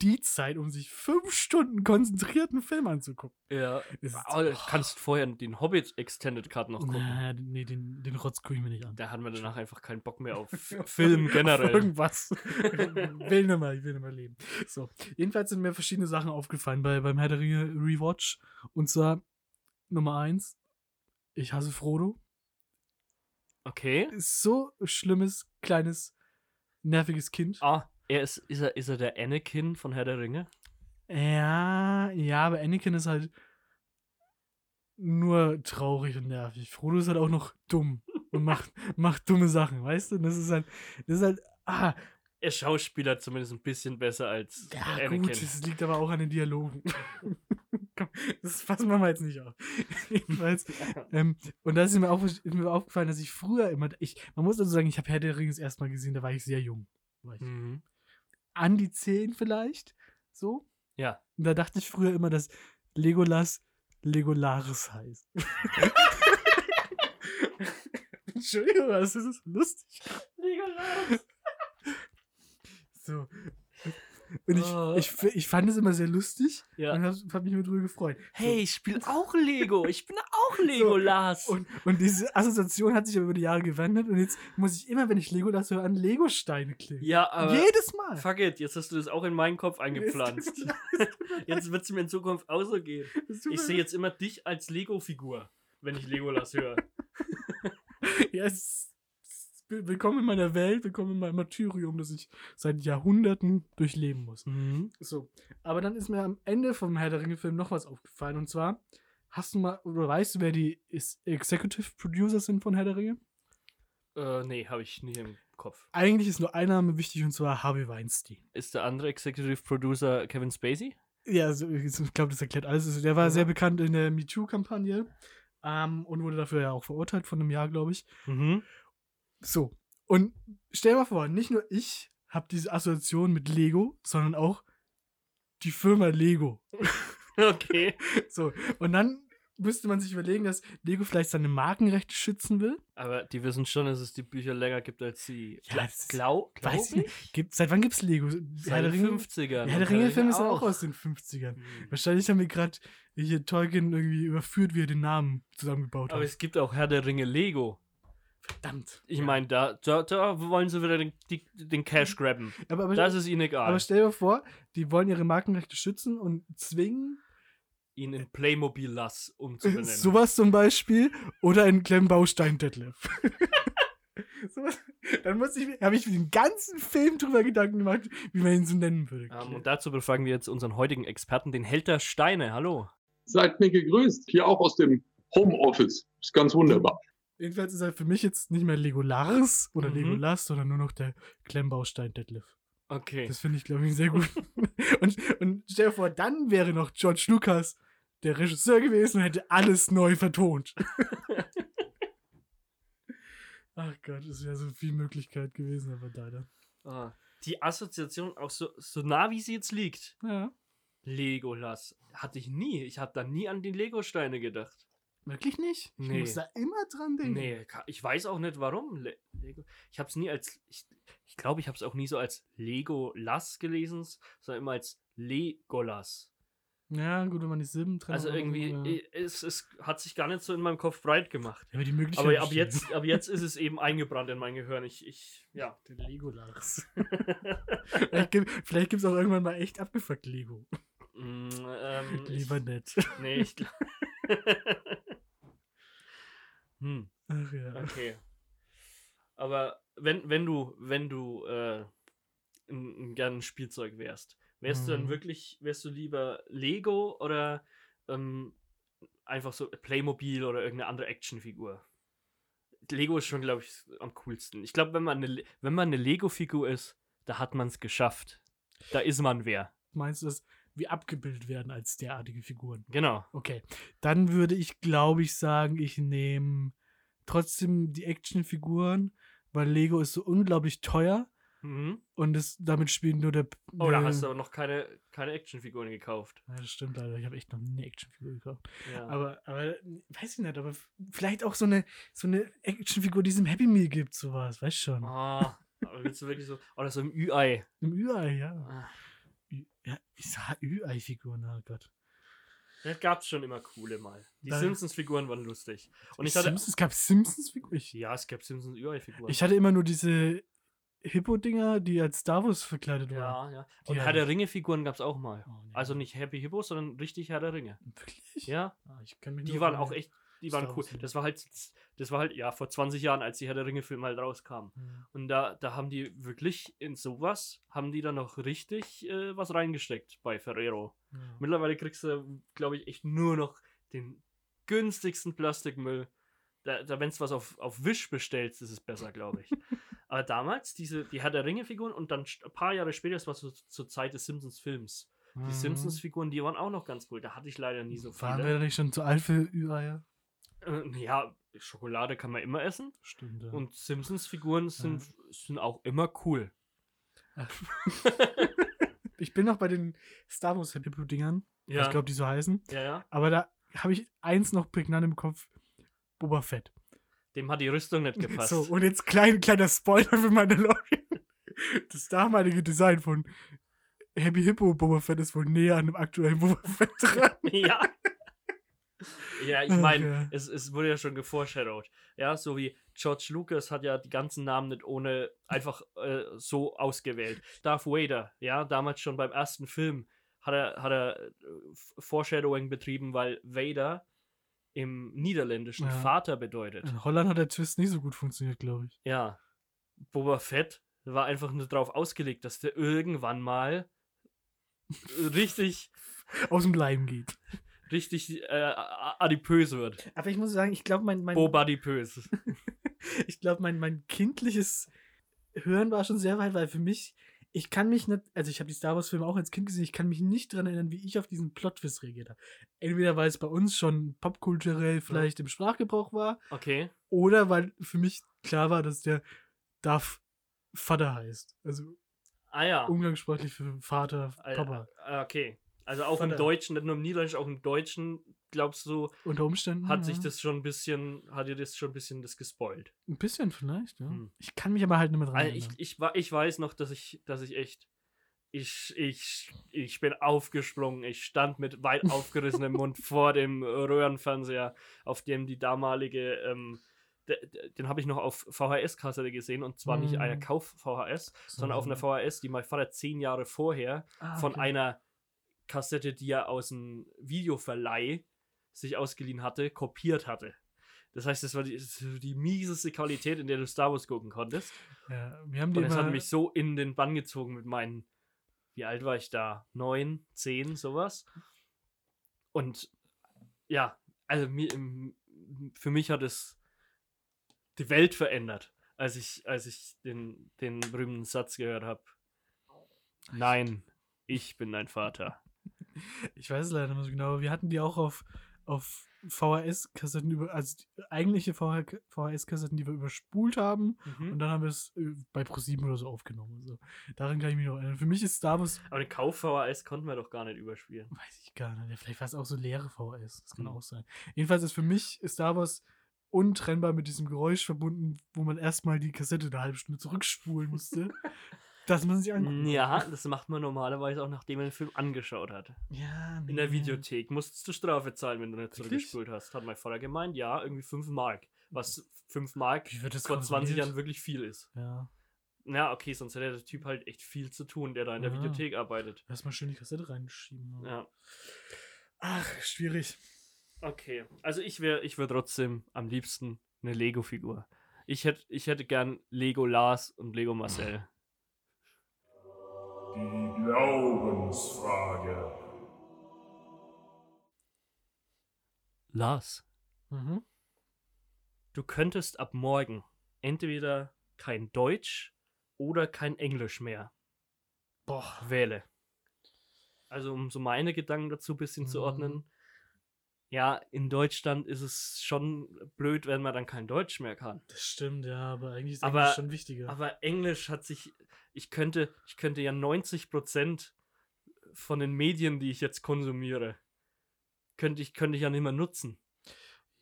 die Zeit, um sich fünf Stunden konzentrierten Film anzugucken? Ja, ist, oh, du kannst vorher den Hobbit Extended Cut noch gucken. Na, nee, den, den Rotz gucke ich mir nicht an. Da hatten wir danach einfach keinen Bock mehr auf Film generell. Auf irgendwas. will nicht mal, ich will nicht mal leben. So. Jedenfalls sind mir verschiedene Sachen aufgefallen bei, beim Herr der Ringe Rewatch. Und zwar Nummer eins, ich hasse Frodo. Okay. So schlimmes, kleines, nerviges Kind. Ah, er ist, ist er, ist er der Anakin von Herr der Ringe? Ja, ja, aber Anakin ist halt nur traurig und nervig. Frodo ist halt auch noch dumm und macht, macht dumme Sachen, weißt du? Das ist halt, das ist halt, ah. Er schauspielert zumindest ein bisschen besser als ja, Anakin. Ja, gut, das liegt aber auch an den Dialogen. Komm, das fassen wir mal jetzt nicht auf. Jedenfalls. ähm, und da ist mir, auf, ist mir aufgefallen, dass ich früher immer, ich, man muss also sagen, ich habe Herr der Ringe das erste Mal gesehen, da war ich sehr jung. War ich mhm. An die zehn vielleicht, so. Ja. Und da dachte ich früher immer, dass Legolas Legolaris heißt. Entschuldigung, das ist lustig. Legolas. So. Und ich, uh. ich, ich fand es immer sehr lustig ja. und hab, hab mich immer drüber gefreut. Hey, ich spiele auch Lego. Ich bin auch Legolas. So. Und, und diese Assoziation hat sich aber über die Jahre gewandelt. Und jetzt muss ich immer, wenn ich Legolas höre, an Legosteine kleben. Ja, aber jedes Mal. Fuck it, jetzt hast du das auch in meinen Kopf eingepflanzt. Jetzt wird es mir in Zukunft auch so gehen. Ich sehe jetzt immer dich als Lego-Figur, wenn ich Legolas höre. Ja, es willkommen in meiner Welt, willkommen in meinem Martyrium, das ich seit Jahrhunderten durchleben muss. Mhm. So, aber dann ist mir am Ende vom Herr der Ringe-Film noch was aufgefallen, und zwar, hast du mal, oder weißt du, wer die Executive Producer sind von Herr der Ringe? Äh, nee, habe ich nie im Kopf. Eigentlich ist nur ein Name wichtig, und zwar Harvey Weinstein. Ist der andere Executive Producer Kevin Spacey? Ja, also, ich glaube, das erklärt alles. Also, der war ja. sehr bekannt in der MeToo-Kampagne ähm, und wurde dafür ja auch verurteilt, von einem Jahr, glaube ich. Mhm. So, und stell dir mal vor, nicht nur ich habe diese Assoziation mit Lego, sondern auch die Firma Lego. Okay. So, und dann müsste man sich überlegen, dass Lego vielleicht seine Markenrechte schützen will. Aber die wissen schon, dass es die Bücher länger gibt als sie. Ja, glaub, glaub weiß ich nicht. Gibt, seit wann gibt es Lego? Seit den fünfzigern. Ja, der Ringe-Film ist auch aus den fünfzigern. Mhm. Wahrscheinlich haben wir gerade hier Tolkien irgendwie überführt, wie er den Namen zusammengebaut hat. Aber es gibt auch Herr der Ringe Lego. Verdammt. Ich meine, da, da, da wollen sie wieder den, die, den Cash grabben. Aber, aber, das ist ihnen egal. Aber stell dir vor, die wollen ihre Markenrechte schützen und zwingen, ihn in Playmobil-Lass umzubenennen. Sowas zum Beispiel. Oder in Klemmbaustein-Detlef. Dann muss ich, habe ich mir den ganzen Film drüber Gedanken gemacht, wie man ihn so nennen würde. Um, und dazu befragen wir jetzt unseren heutigen Experten, den Held der Steine. Hallo. Seid mir gegrüßt. Hier auch aus dem Homeoffice. Ist ganz wunderbar. Jedenfalls ist er für mich jetzt nicht mehr Legolas oder mhm. Legolas, sondern nur noch der Klemmbaustein-Detlef. Okay. Das finde ich, glaube ich, sehr gut. und, und stell dir vor, dann wäre noch George Lucas der Regisseur gewesen und hätte alles neu vertont. Ach Gott, es wäre so viel Möglichkeit gewesen, aber leider. Ah, die Assoziation auch so, so nah, wie sie jetzt liegt. Ja. Legolas. Hatte ich nie. Ich habe da nie an die Legosteine gedacht. Wirklich nicht? Ich nee. muss da immer dran denken. Nee, ich weiß auch nicht, warum. Le- Lego. Ich hab's nie als, ich glaube, ich, glaub, ich habe es auch nie so als Legolas gelesen, sondern immer als Legolas. Ja, gut, wenn man die Silben dran hat. Also irgendwie, oder? es es hat sich gar nicht so in meinem Kopf breit gemacht. Ja, aber die Möglichkeit aber ab stehen. jetzt, ab jetzt ist es eben eingebrannt in mein Gehirn. Ich, ich ja. Den Legolas. vielleicht gibt, vielleicht gibt's auch irgendwann mal echt abgefuckt Lego. Mm, ähm, Lieber ich, nicht. Nee, ich glaube... Hm. Ach ja. Okay. Aber wenn, wenn du, wenn du äh, ein, ein gern Spielzeug wärst, wärst mhm. du dann wirklich, wärst du lieber Lego oder ähm, einfach so Playmobil oder irgendeine andere Actionfigur? Lego ist schon, glaube ich, am coolsten. Ich glaube, wenn man eine, wenn man eine Lego-Figur ist, da hat man es geschafft. Da ist man wer. Meinst du das? Wie abgebildet werden als derartige Figuren. Genau. Okay. Dann würde ich, glaube ich, sagen, ich nehme trotzdem die Actionfiguren, weil Lego ist so unglaublich teuer mhm. und es, damit spielt nur der... Oh, da hast du aber noch keine, keine Actionfiguren gekauft. Ja, das stimmt, leider. Ich habe echt noch nie eine Actionfigur gekauft. Ja. Aber, aber, weiß ich nicht, aber vielleicht auch so eine, so eine Actionfigur, die es im Happy Meal gibt, sowas, weißt schon. Ah, oh, aber willst du wirklich so... Oder so im Ü-Ei. Im Ü-Ei, ja. Ah. Ja, ich sah Ü-Ei-Figuren, oh Gott. Das gab's schon immer coole mal. Die Dann, Simpsons-Figuren waren lustig. Und ich hatte, Simpsons, gab es Simpsons-Figuren? Ja, es gab Simpsons-Ü-Ei-Figuren. Ich hatte immer nur diese Hippo-Dinger, die als Star Wars verkleidet waren. Ja, ja. Und Herr der Ringe-Figuren gab's auch mal. Oh, nee. Also nicht Happy Hippo, sondern richtig Herr der Ringe. Wirklich? Ja. Ah, ich kenn mich die waren auch echt, die Star waren cool. Wars das war halt, das war halt, ja, vor zwanzig Jahren, als die Herr der Ringe-Filme halt rauskamen. Mhm. Und da, da haben die wirklich in sowas, haben die dann noch richtig äh, was reingesteckt bei Ferrero. Mhm. Mittlerweile kriegst du, glaube ich, echt nur noch den günstigsten Plastikmüll. Da, da wenn du was auf, auf Wish bestellst, ist es besser, glaube ich. Aber damals, diese, die Herr der Ringe-Figuren und dann ein paar Jahre später, das war so zur Zeit des Simpsons-Films. Mhm. Die Simpsons-Figuren, die waren auch noch ganz cool. Da hatte ich leider nie so viele. Waren wir nicht schon zu alt für Ü-Eier? Ja, Schokolade kann man immer essen. Stimmt, ja. Und Simpsons-Figuren sind, ja. sind auch immer cool. Ich bin noch bei den Star Wars Happy Blue Dingern. Ja. Ich glaube, die so heißen. Ja, ja. Aber da habe ich eins noch prägnant im Kopf. Boba Fett. Dem hat die Rüstung nicht gepasst. So, und jetzt klein, kleiner Spoiler für Mandalorian. Das damalige Design von Happy Hippo Boba Fett ist wohl näher an dem aktuellen Boba Fett dran. Ja. Ja, ich meine, okay. es, es wurde ja schon geforeshadowed. Ja, so wie George Lucas hat ja die ganzen Namen nicht ohne einfach äh, so ausgewählt. Darth Vader, ja, damals schon beim ersten Film hat er, hat er Foreshadowing betrieben, weil Vader im Niederländischen ja. Vater bedeutet. In Holland hat der Twist nicht so gut funktioniert, glaube ich. Ja. Boba Fett war einfach nur darauf ausgelegt, dass der irgendwann mal richtig aus dem Leim geht. Richtig äh, adipös wird. Aber ich muss sagen, ich glaube, mein... mein Bobadipös. Ich glaube, mein, mein kindliches Hören war schon sehr weit, weil für mich, ich kann mich nicht, also ich habe die Star Wars-Filme auch als Kind gesehen, ich kann mich nicht daran erinnern, wie ich auf diesen Plot-Twist reagiert habe. Entweder weil es bei uns schon popkulturell vielleicht ja. im Sprachgebrauch war. Okay. Oder weil für mich klar war, dass der Darth Vater heißt. Also ah, ja. umgangssprachlich für Vater, ah, Papa. Okay. Also auch Vater. Im Deutschen, nicht nur im Niederländischen, auch im Deutschen, glaubst du, unter Umständen hat ja. sich das schon ein bisschen, hat dir das schon ein bisschen das gespoilt? Ein bisschen vielleicht, ja. Hm. Ich kann mich aber halt nicht mehr dran also erinnern. Ich, ich, ich weiß noch, dass ich, dass ich echt, ich, ich, ich bin aufgesprungen, ich stand mit weit aufgerissenem Mund vor dem Röhrenfernseher, auf dem die damalige, ähm, den habe ich noch auf V H S-Kassette gesehen und zwar hm. nicht einer Kauf-V H S, so. sondern auf einer V H S, die mein Vater zehn Jahre vorher ah, okay. von einer Kassette, die er aus dem Videoverleih sich ausgeliehen hatte, kopiert hatte. Das heißt, das war die, das war die mieseste Qualität, in der du Star Wars gucken konntest. Ja, wir haben die und das hat mich so in den Bann gezogen mit meinen, wie alt war ich da? Neun, zehn, sowas. Und ja, also mir, für mich hat es die Welt verändert, als ich, als ich den, den berühmten Satz gehört habe. Nein, ich bin dein Vater. Ich weiß es leider nicht so genau. Wir hatten die auch auf, auf V H S-Kassetten, also die eigentliche V H S-Kassetten, die wir überspult haben. Mhm. Und dann haben wir es bei ProSieben oder so aufgenommen. Also, daran kann ich mich noch erinnern. Für mich ist Star Wars... Aber den Kauf-V H S konnten wir doch gar nicht überspielen. Weiß ich gar nicht. Vielleicht war es auch so leere V H S. Das kann mhm. auch sein. Jedenfalls ist für mich Star Wars untrennbar mit diesem Geräusch verbunden, wo man erstmal die Kassette eine halbe Stunde zurückspulen musste. Das muss man sich angucken. Ja, das macht man normalerweise auch, nachdem man den Film angeschaut hat. Ja, nee. In der Videothek musstest du Strafe zahlen, wenn du nicht zurückgespult hast. Hat mein Vater gemeint, ja, irgendwie fünf Mark. Was fünf Mark vor zwanzig Jahren wirklich viel ist. Ja. Ja, okay, sonst hätte der Typ halt echt viel zu tun, der da in der ja. Videothek arbeitet. Lass mal schön die Kassette reinschieben. Oder? Ja. Ach, schwierig. Okay, also ich wäre ich wär trotzdem am liebsten eine Lego-Figur. Ich hätte ich hätt gern Legolas und Lego Marcel. Die Glaubensfrage. Lars, mhm. du könntest ab morgen entweder kein Deutsch oder kein Englisch mehr. Boah, wähle. Also um so meine Gedanken dazu ein bisschen mhm. zu ordnen. Ja, in Deutschland ist es schon blöd, wenn man dann kein Deutsch mehr kann. Das stimmt, ja, aber eigentlich ist Englisch aber, schon wichtiger. Aber Englisch hat sich... Ich könnte, ich könnte ja neunzig Prozent von den Medien, die ich jetzt konsumiere, könnte ich, könnte ich ja nicht mehr nutzen.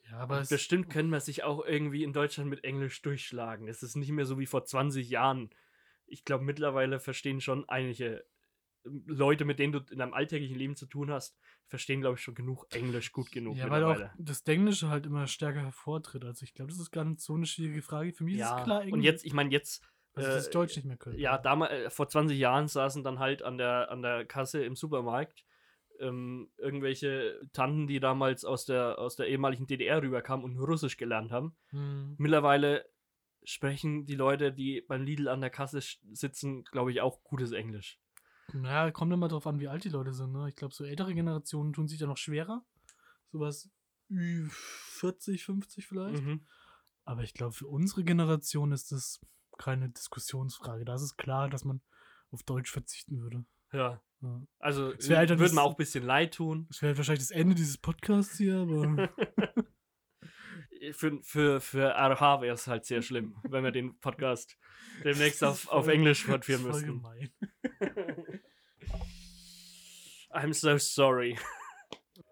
Ja, aber bestimmt können wir sich auch irgendwie in Deutschland mit Englisch durchschlagen. Es ist nicht mehr so wie vor zwanzig Jahren. Ich glaube, mittlerweile verstehen schon einige Leute, mit denen du in deinem alltäglichen Leben zu tun hast, verstehen, glaube ich, schon genug Englisch, gut genug. Ja, weil auch das Englische halt immer stärker hervortritt. Also ich glaube, das ist gar nicht so eine schwierige Frage. Für mich ja, ist es klar. Und jetzt, ich meine, jetzt... Also das äh, Deutsch nicht mehr können. Ja, damals, äh, vor zwanzig Jahren saßen dann halt an der, an der Kasse im Supermarkt ähm, irgendwelche Tanten, die damals aus der, aus der ehemaligen D D R rüberkamen und Russisch gelernt haben. Hm. Mittlerweile sprechen die Leute, die beim Lidl an der Kasse sitzen, glaube ich, auch gutes Englisch. Naja, kommt immer drauf an, wie alt die Leute sind. Ne? Ich glaube, so ältere Generationen tun sich da noch schwerer. Sowas vierzig, fünfzig vielleicht. Mhm. Aber ich glaube, für unsere Generation ist das... keine Diskussionsfrage. Da ist es klar, dass man auf Deutsch verzichten würde. Ja. ja. Also es halt würde man auch ein bisschen leid tun. Das wäre halt wahrscheinlich das Ende dieses Podcasts hier, aber... für, für, für R H wäre es halt sehr schlimm, wenn wir den Podcast demnächst auf, voll, auf Englisch fortführen müssen. Voll gemein. I'm so sorry. Die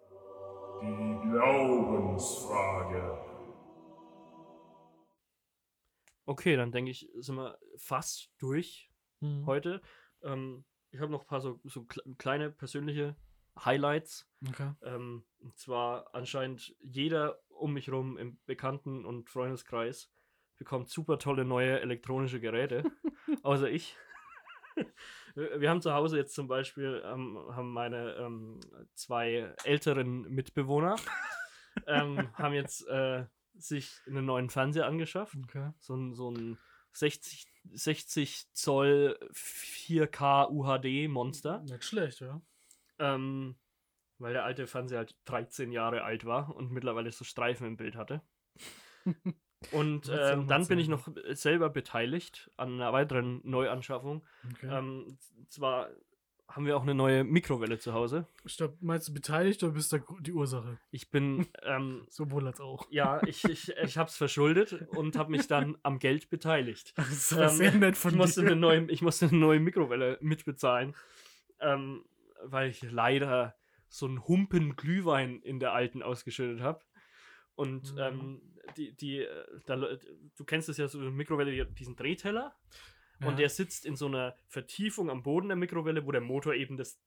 Glaubensfrage. Okay, dann denke ich, sind wir fast durch mhm. heute. Ähm, ich habe noch ein paar so, so kleine persönliche Highlights. Okay. Ähm, und zwar anscheinend jeder um mich rum im Bekannten- und Freundeskreis bekommt super tolle neue elektronische Geräte, außer ich. Wir haben zu Hause jetzt zum Beispiel ähm, haben meine ähm, zwei älteren Mitbewohner ähm, haben jetzt äh, sich einen neuen Fernseher angeschafft. Okay. So, so ein sechzig, sechzig Zoll vier K U H D Monster. Nicht schlecht, ja. Ähm, weil der alte Fernseher halt dreizehn Jahre alt war und mittlerweile so Streifen im Bild hatte. Und ähm, dann bin ich noch selber beteiligt an einer weiteren Neuanschaffung. Okay. Ähm, zwar haben wir auch eine neue Mikrowelle zu Hause. Stopp, meinst du beteiligt oder bist du die Ursache? Ich bin... Ähm, sowohl als auch. Ja, ich, ich, ich habe es verschuldet und habe mich dann am Geld beteiligt. Das war ähm, sehr nett von ich musste dir. Eine neue, ich musste eine neue Mikrowelle mitbezahlen, ähm, weil ich leider so einen Humpen Glühwein in der alten ausgeschüttet habe. Und mhm. ähm, die, die, da, du kennst es ja, so eine Mikrowelle, diesen Drehteller. Ja. Und der sitzt in so einer Vertiefung am Boden der Mikrowelle, wo der Motor eben das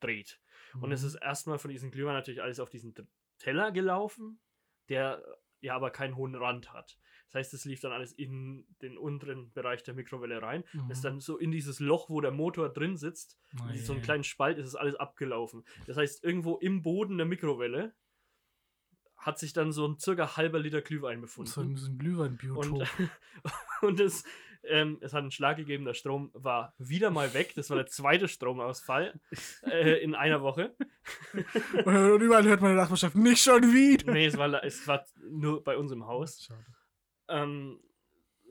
dreht. Mhm. Und es ist erstmal von diesem Glühwein natürlich alles auf diesen Teller gelaufen, der ja aber keinen hohen Rand hat. Das heißt, es lief dann alles in den unteren Bereich der Mikrowelle rein. Mhm. Das ist dann so in dieses Loch, wo der Motor drin sitzt, oh, in so einen kleinen Spalt, ist es alles abgelaufen. Das heißt, irgendwo im Boden der Mikrowelle hat sich dann so ein circa halber Liter Glühwein befunden. So ein, so ein Glühwein-Biotop. Und, und es, ähm, es hat einen Schlag gegeben, der Strom war wieder mal weg. Das war der zweite Stromausfall äh, in einer Woche. Und, und überall hört man in der Nachbarschaft, nicht schon wieder. Nee, es war, es war nur bei uns im Haus. Schade. Ähm,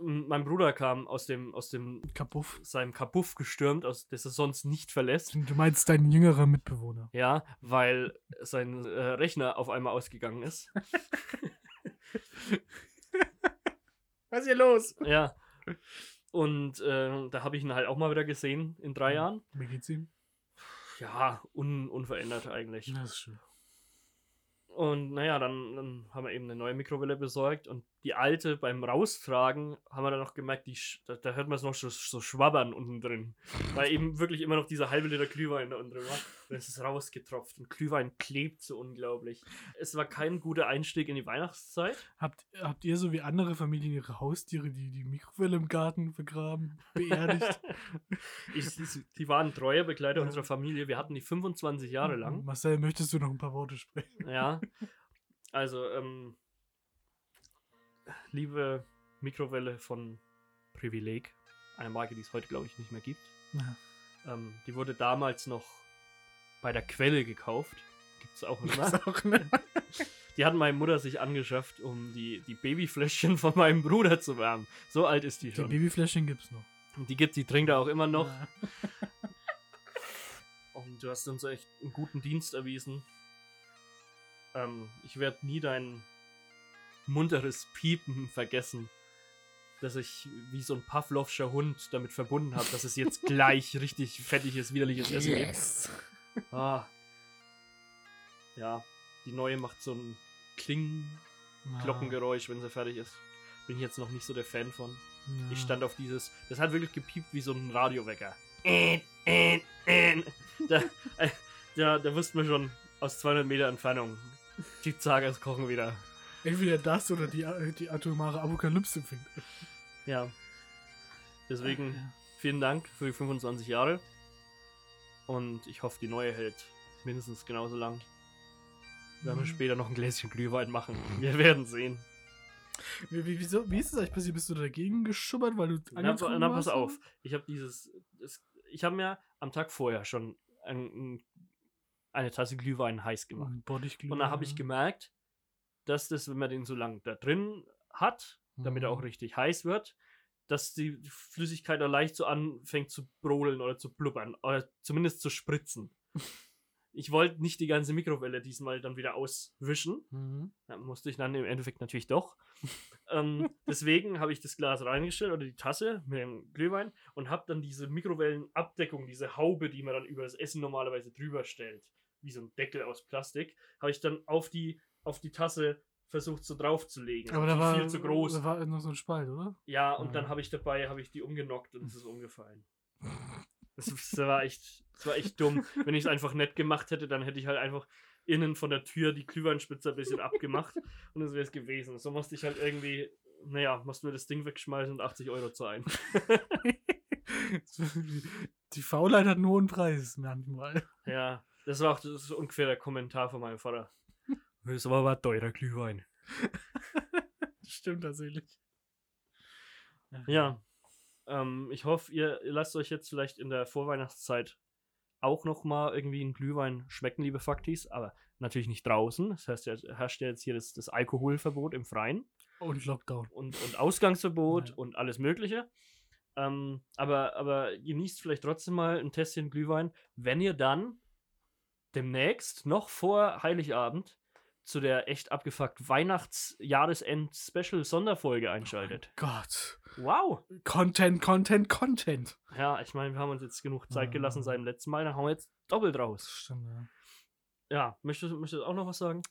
mein Bruder kam aus dem, aus dem Kabuff. seinem Kabuff gestürmt, aus, das er sonst nicht verlässt. Du meinst dein jüngerer Mitbewohner. Ja, weil sein äh, Rechner auf einmal ausgegangen ist. Was ist hier los? Ja. Und äh, da habe ich ihn halt auch mal wieder gesehen in drei Jahren. Wie geht's ihm? Ja, un, unverändert eigentlich. Das ist schön. Und naja, dann, dann haben wir eben eine neue Mikrowelle besorgt und die alte beim Raustragen haben wir dann noch gemerkt, die, da, da hört man es noch so, so schwabbern unten drin, weil eben wirklich immer noch dieser halbe Liter Glühwein da unten drin war. Und es ist rausgetropft und Glühwein klebt so unglaublich. Es war kein guter Einstieg in die Weihnachtszeit. Habt, habt ihr so wie andere Familien ihre Haustiere, die die Mikrowelle im Garten vergraben, beerdigt? ich, die, die waren treue Begleiter ja. unserer Familie. Wir hatten die fünfundzwanzig Jahre lang. Marcel, möchtest du noch ein paar Worte sprechen? Ja. Also, ähm, liebe Mikrowelle von Privileg, eine Marke, die es heute, glaube ich, nicht mehr gibt. Ähm, die wurde damals noch bei der Quelle gekauft. Gibt es auch immer. Die hat meine Mutter sich angeschafft, um die, die Babyfläschchen von meinem Bruder zu wärmen. So alt ist die schon. Die Babyfläschchen gibt's noch. Und die gibt, die trinkt er auch immer noch. Ja. Und du hast uns echt einen guten Dienst erwiesen. Ähm, ich werde nie dein munteres Piepen vergessen, dass ich wie so ein Pavlovscher Hund damit verbunden habe, dass es jetzt gleich richtig fettiges, widerliches Essen gibt. Yes. Ah. Ja, die neue macht so ein Kling-Glockengeräusch, wenn sie fertig ist. Bin ich jetzt noch nicht so der Fan von. Ja. Ich stand auf dieses, das hat wirklich gepiept wie so ein Radiowecker. Da, äh, da, da wusste man schon aus zweihundert Meter Entfernung, die Zagers kochen wieder. Entweder das oder die, die atomare Apokalypse findet. Ja. Deswegen vielen Dank für die fünfundzwanzig Jahre. Und ich hoffe, die neue hält mindestens genauso lang. Wir werden mhm. später noch ein Gläschen Glühwein machen. Wir werden sehen. Wie, wie, wieso, wie ist es eigentlich passiert? Bist du dagegen geschubbert, weil du angezogen Na, na pass auf. Ich habe dieses... Es, ich habe mir am Tag vorher schon ein, ein, eine Tasse Glühwein heiß gemacht. Bodyglühwein. Und da habe ich gemerkt, dass das, wenn man den so lange da drin hat, damit er auch richtig heiß wird, dass die Flüssigkeit da leicht so anfängt zu brodeln oder zu blubbern oder zumindest zu spritzen. Ich wollte nicht die ganze Mikrowelle diesmal dann wieder auswischen. Mhm. Da musste ich dann im Endeffekt natürlich doch. ähm, deswegen habe ich das Glas reingestellt oder die Tasse mit dem Glühwein und habe dann diese Mikrowellenabdeckung, diese Haube, die man dann über das Essen normalerweise drüber stellt, wie so ein Deckel aus Plastik, habe ich dann auf die auf die Tasse versucht, so draufzulegen. Aber da war, viel zu groß. Da war noch so ein Spalt, oder? Ja, und ja. dann habe ich dabei, habe ich die umgenockt und es ist umgefallen. Das, das, war echt, das war echt dumm. Wenn ich es einfach nett gemacht hätte, dann hätte ich halt einfach innen von der Tür die Glühweinspitze ein bisschen abgemacht und das wäre es gewesen. So musste ich halt irgendwie, naja, mussten wir das Ding wegschmeißen und achtzig Euro zahlen. Die Faulheit hat einen hohen Preis manchmal. Ja, das war auch das ist ungefähr der Kommentar von meinem Vater. Das war aber teurer Glühwein. Stimmt tatsächlich. Ja, ähm, ich hoffe, ihr lasst euch jetzt vielleicht in der Vorweihnachtszeit auch nochmal irgendwie einen Glühwein schmecken, liebe Faktis, aber natürlich nicht draußen. Das heißt, ja, herrscht ja jetzt hier das, das Alkoholverbot im Freien. Und Lockdown. Und, und Ausgangsverbot ja. Und alles Mögliche. Ähm, aber, aber genießt vielleicht trotzdem mal ein Tässchen Glühwein, wenn ihr dann demnächst, noch vor Heiligabend, zu der echt abgefuckt Weihnachts-Jahresend-Special-Sonderfolge einschaltet. Oh Gott. Wow. Content, Content, Content. Ja, ich meine, wir haben uns jetzt genug Zeit gelassen seit dem letzten Mal, dann hauen wir jetzt doppelt raus. Stimmt, ja. Ja, möchtest, möchtest du auch noch was sagen?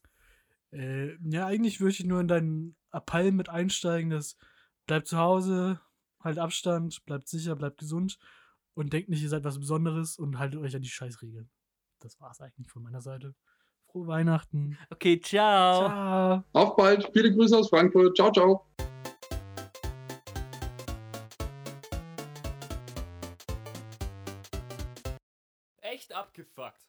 Äh, ja, eigentlich würde ich nur in deinen Appell mit einsteigen, dass bleibt zu Hause, halt Abstand, bleibt sicher, bleibt gesund und denkt nicht, ihr seid was Besonderes und haltet euch an die Scheißregeln. Das war's eigentlich von meiner Seite. Frohe Weihnachten. Okay, ciao. Ciao. Auf bald. Viele Grüße aus Frankfurt. Ciao, ciao. Echt abgefuckt.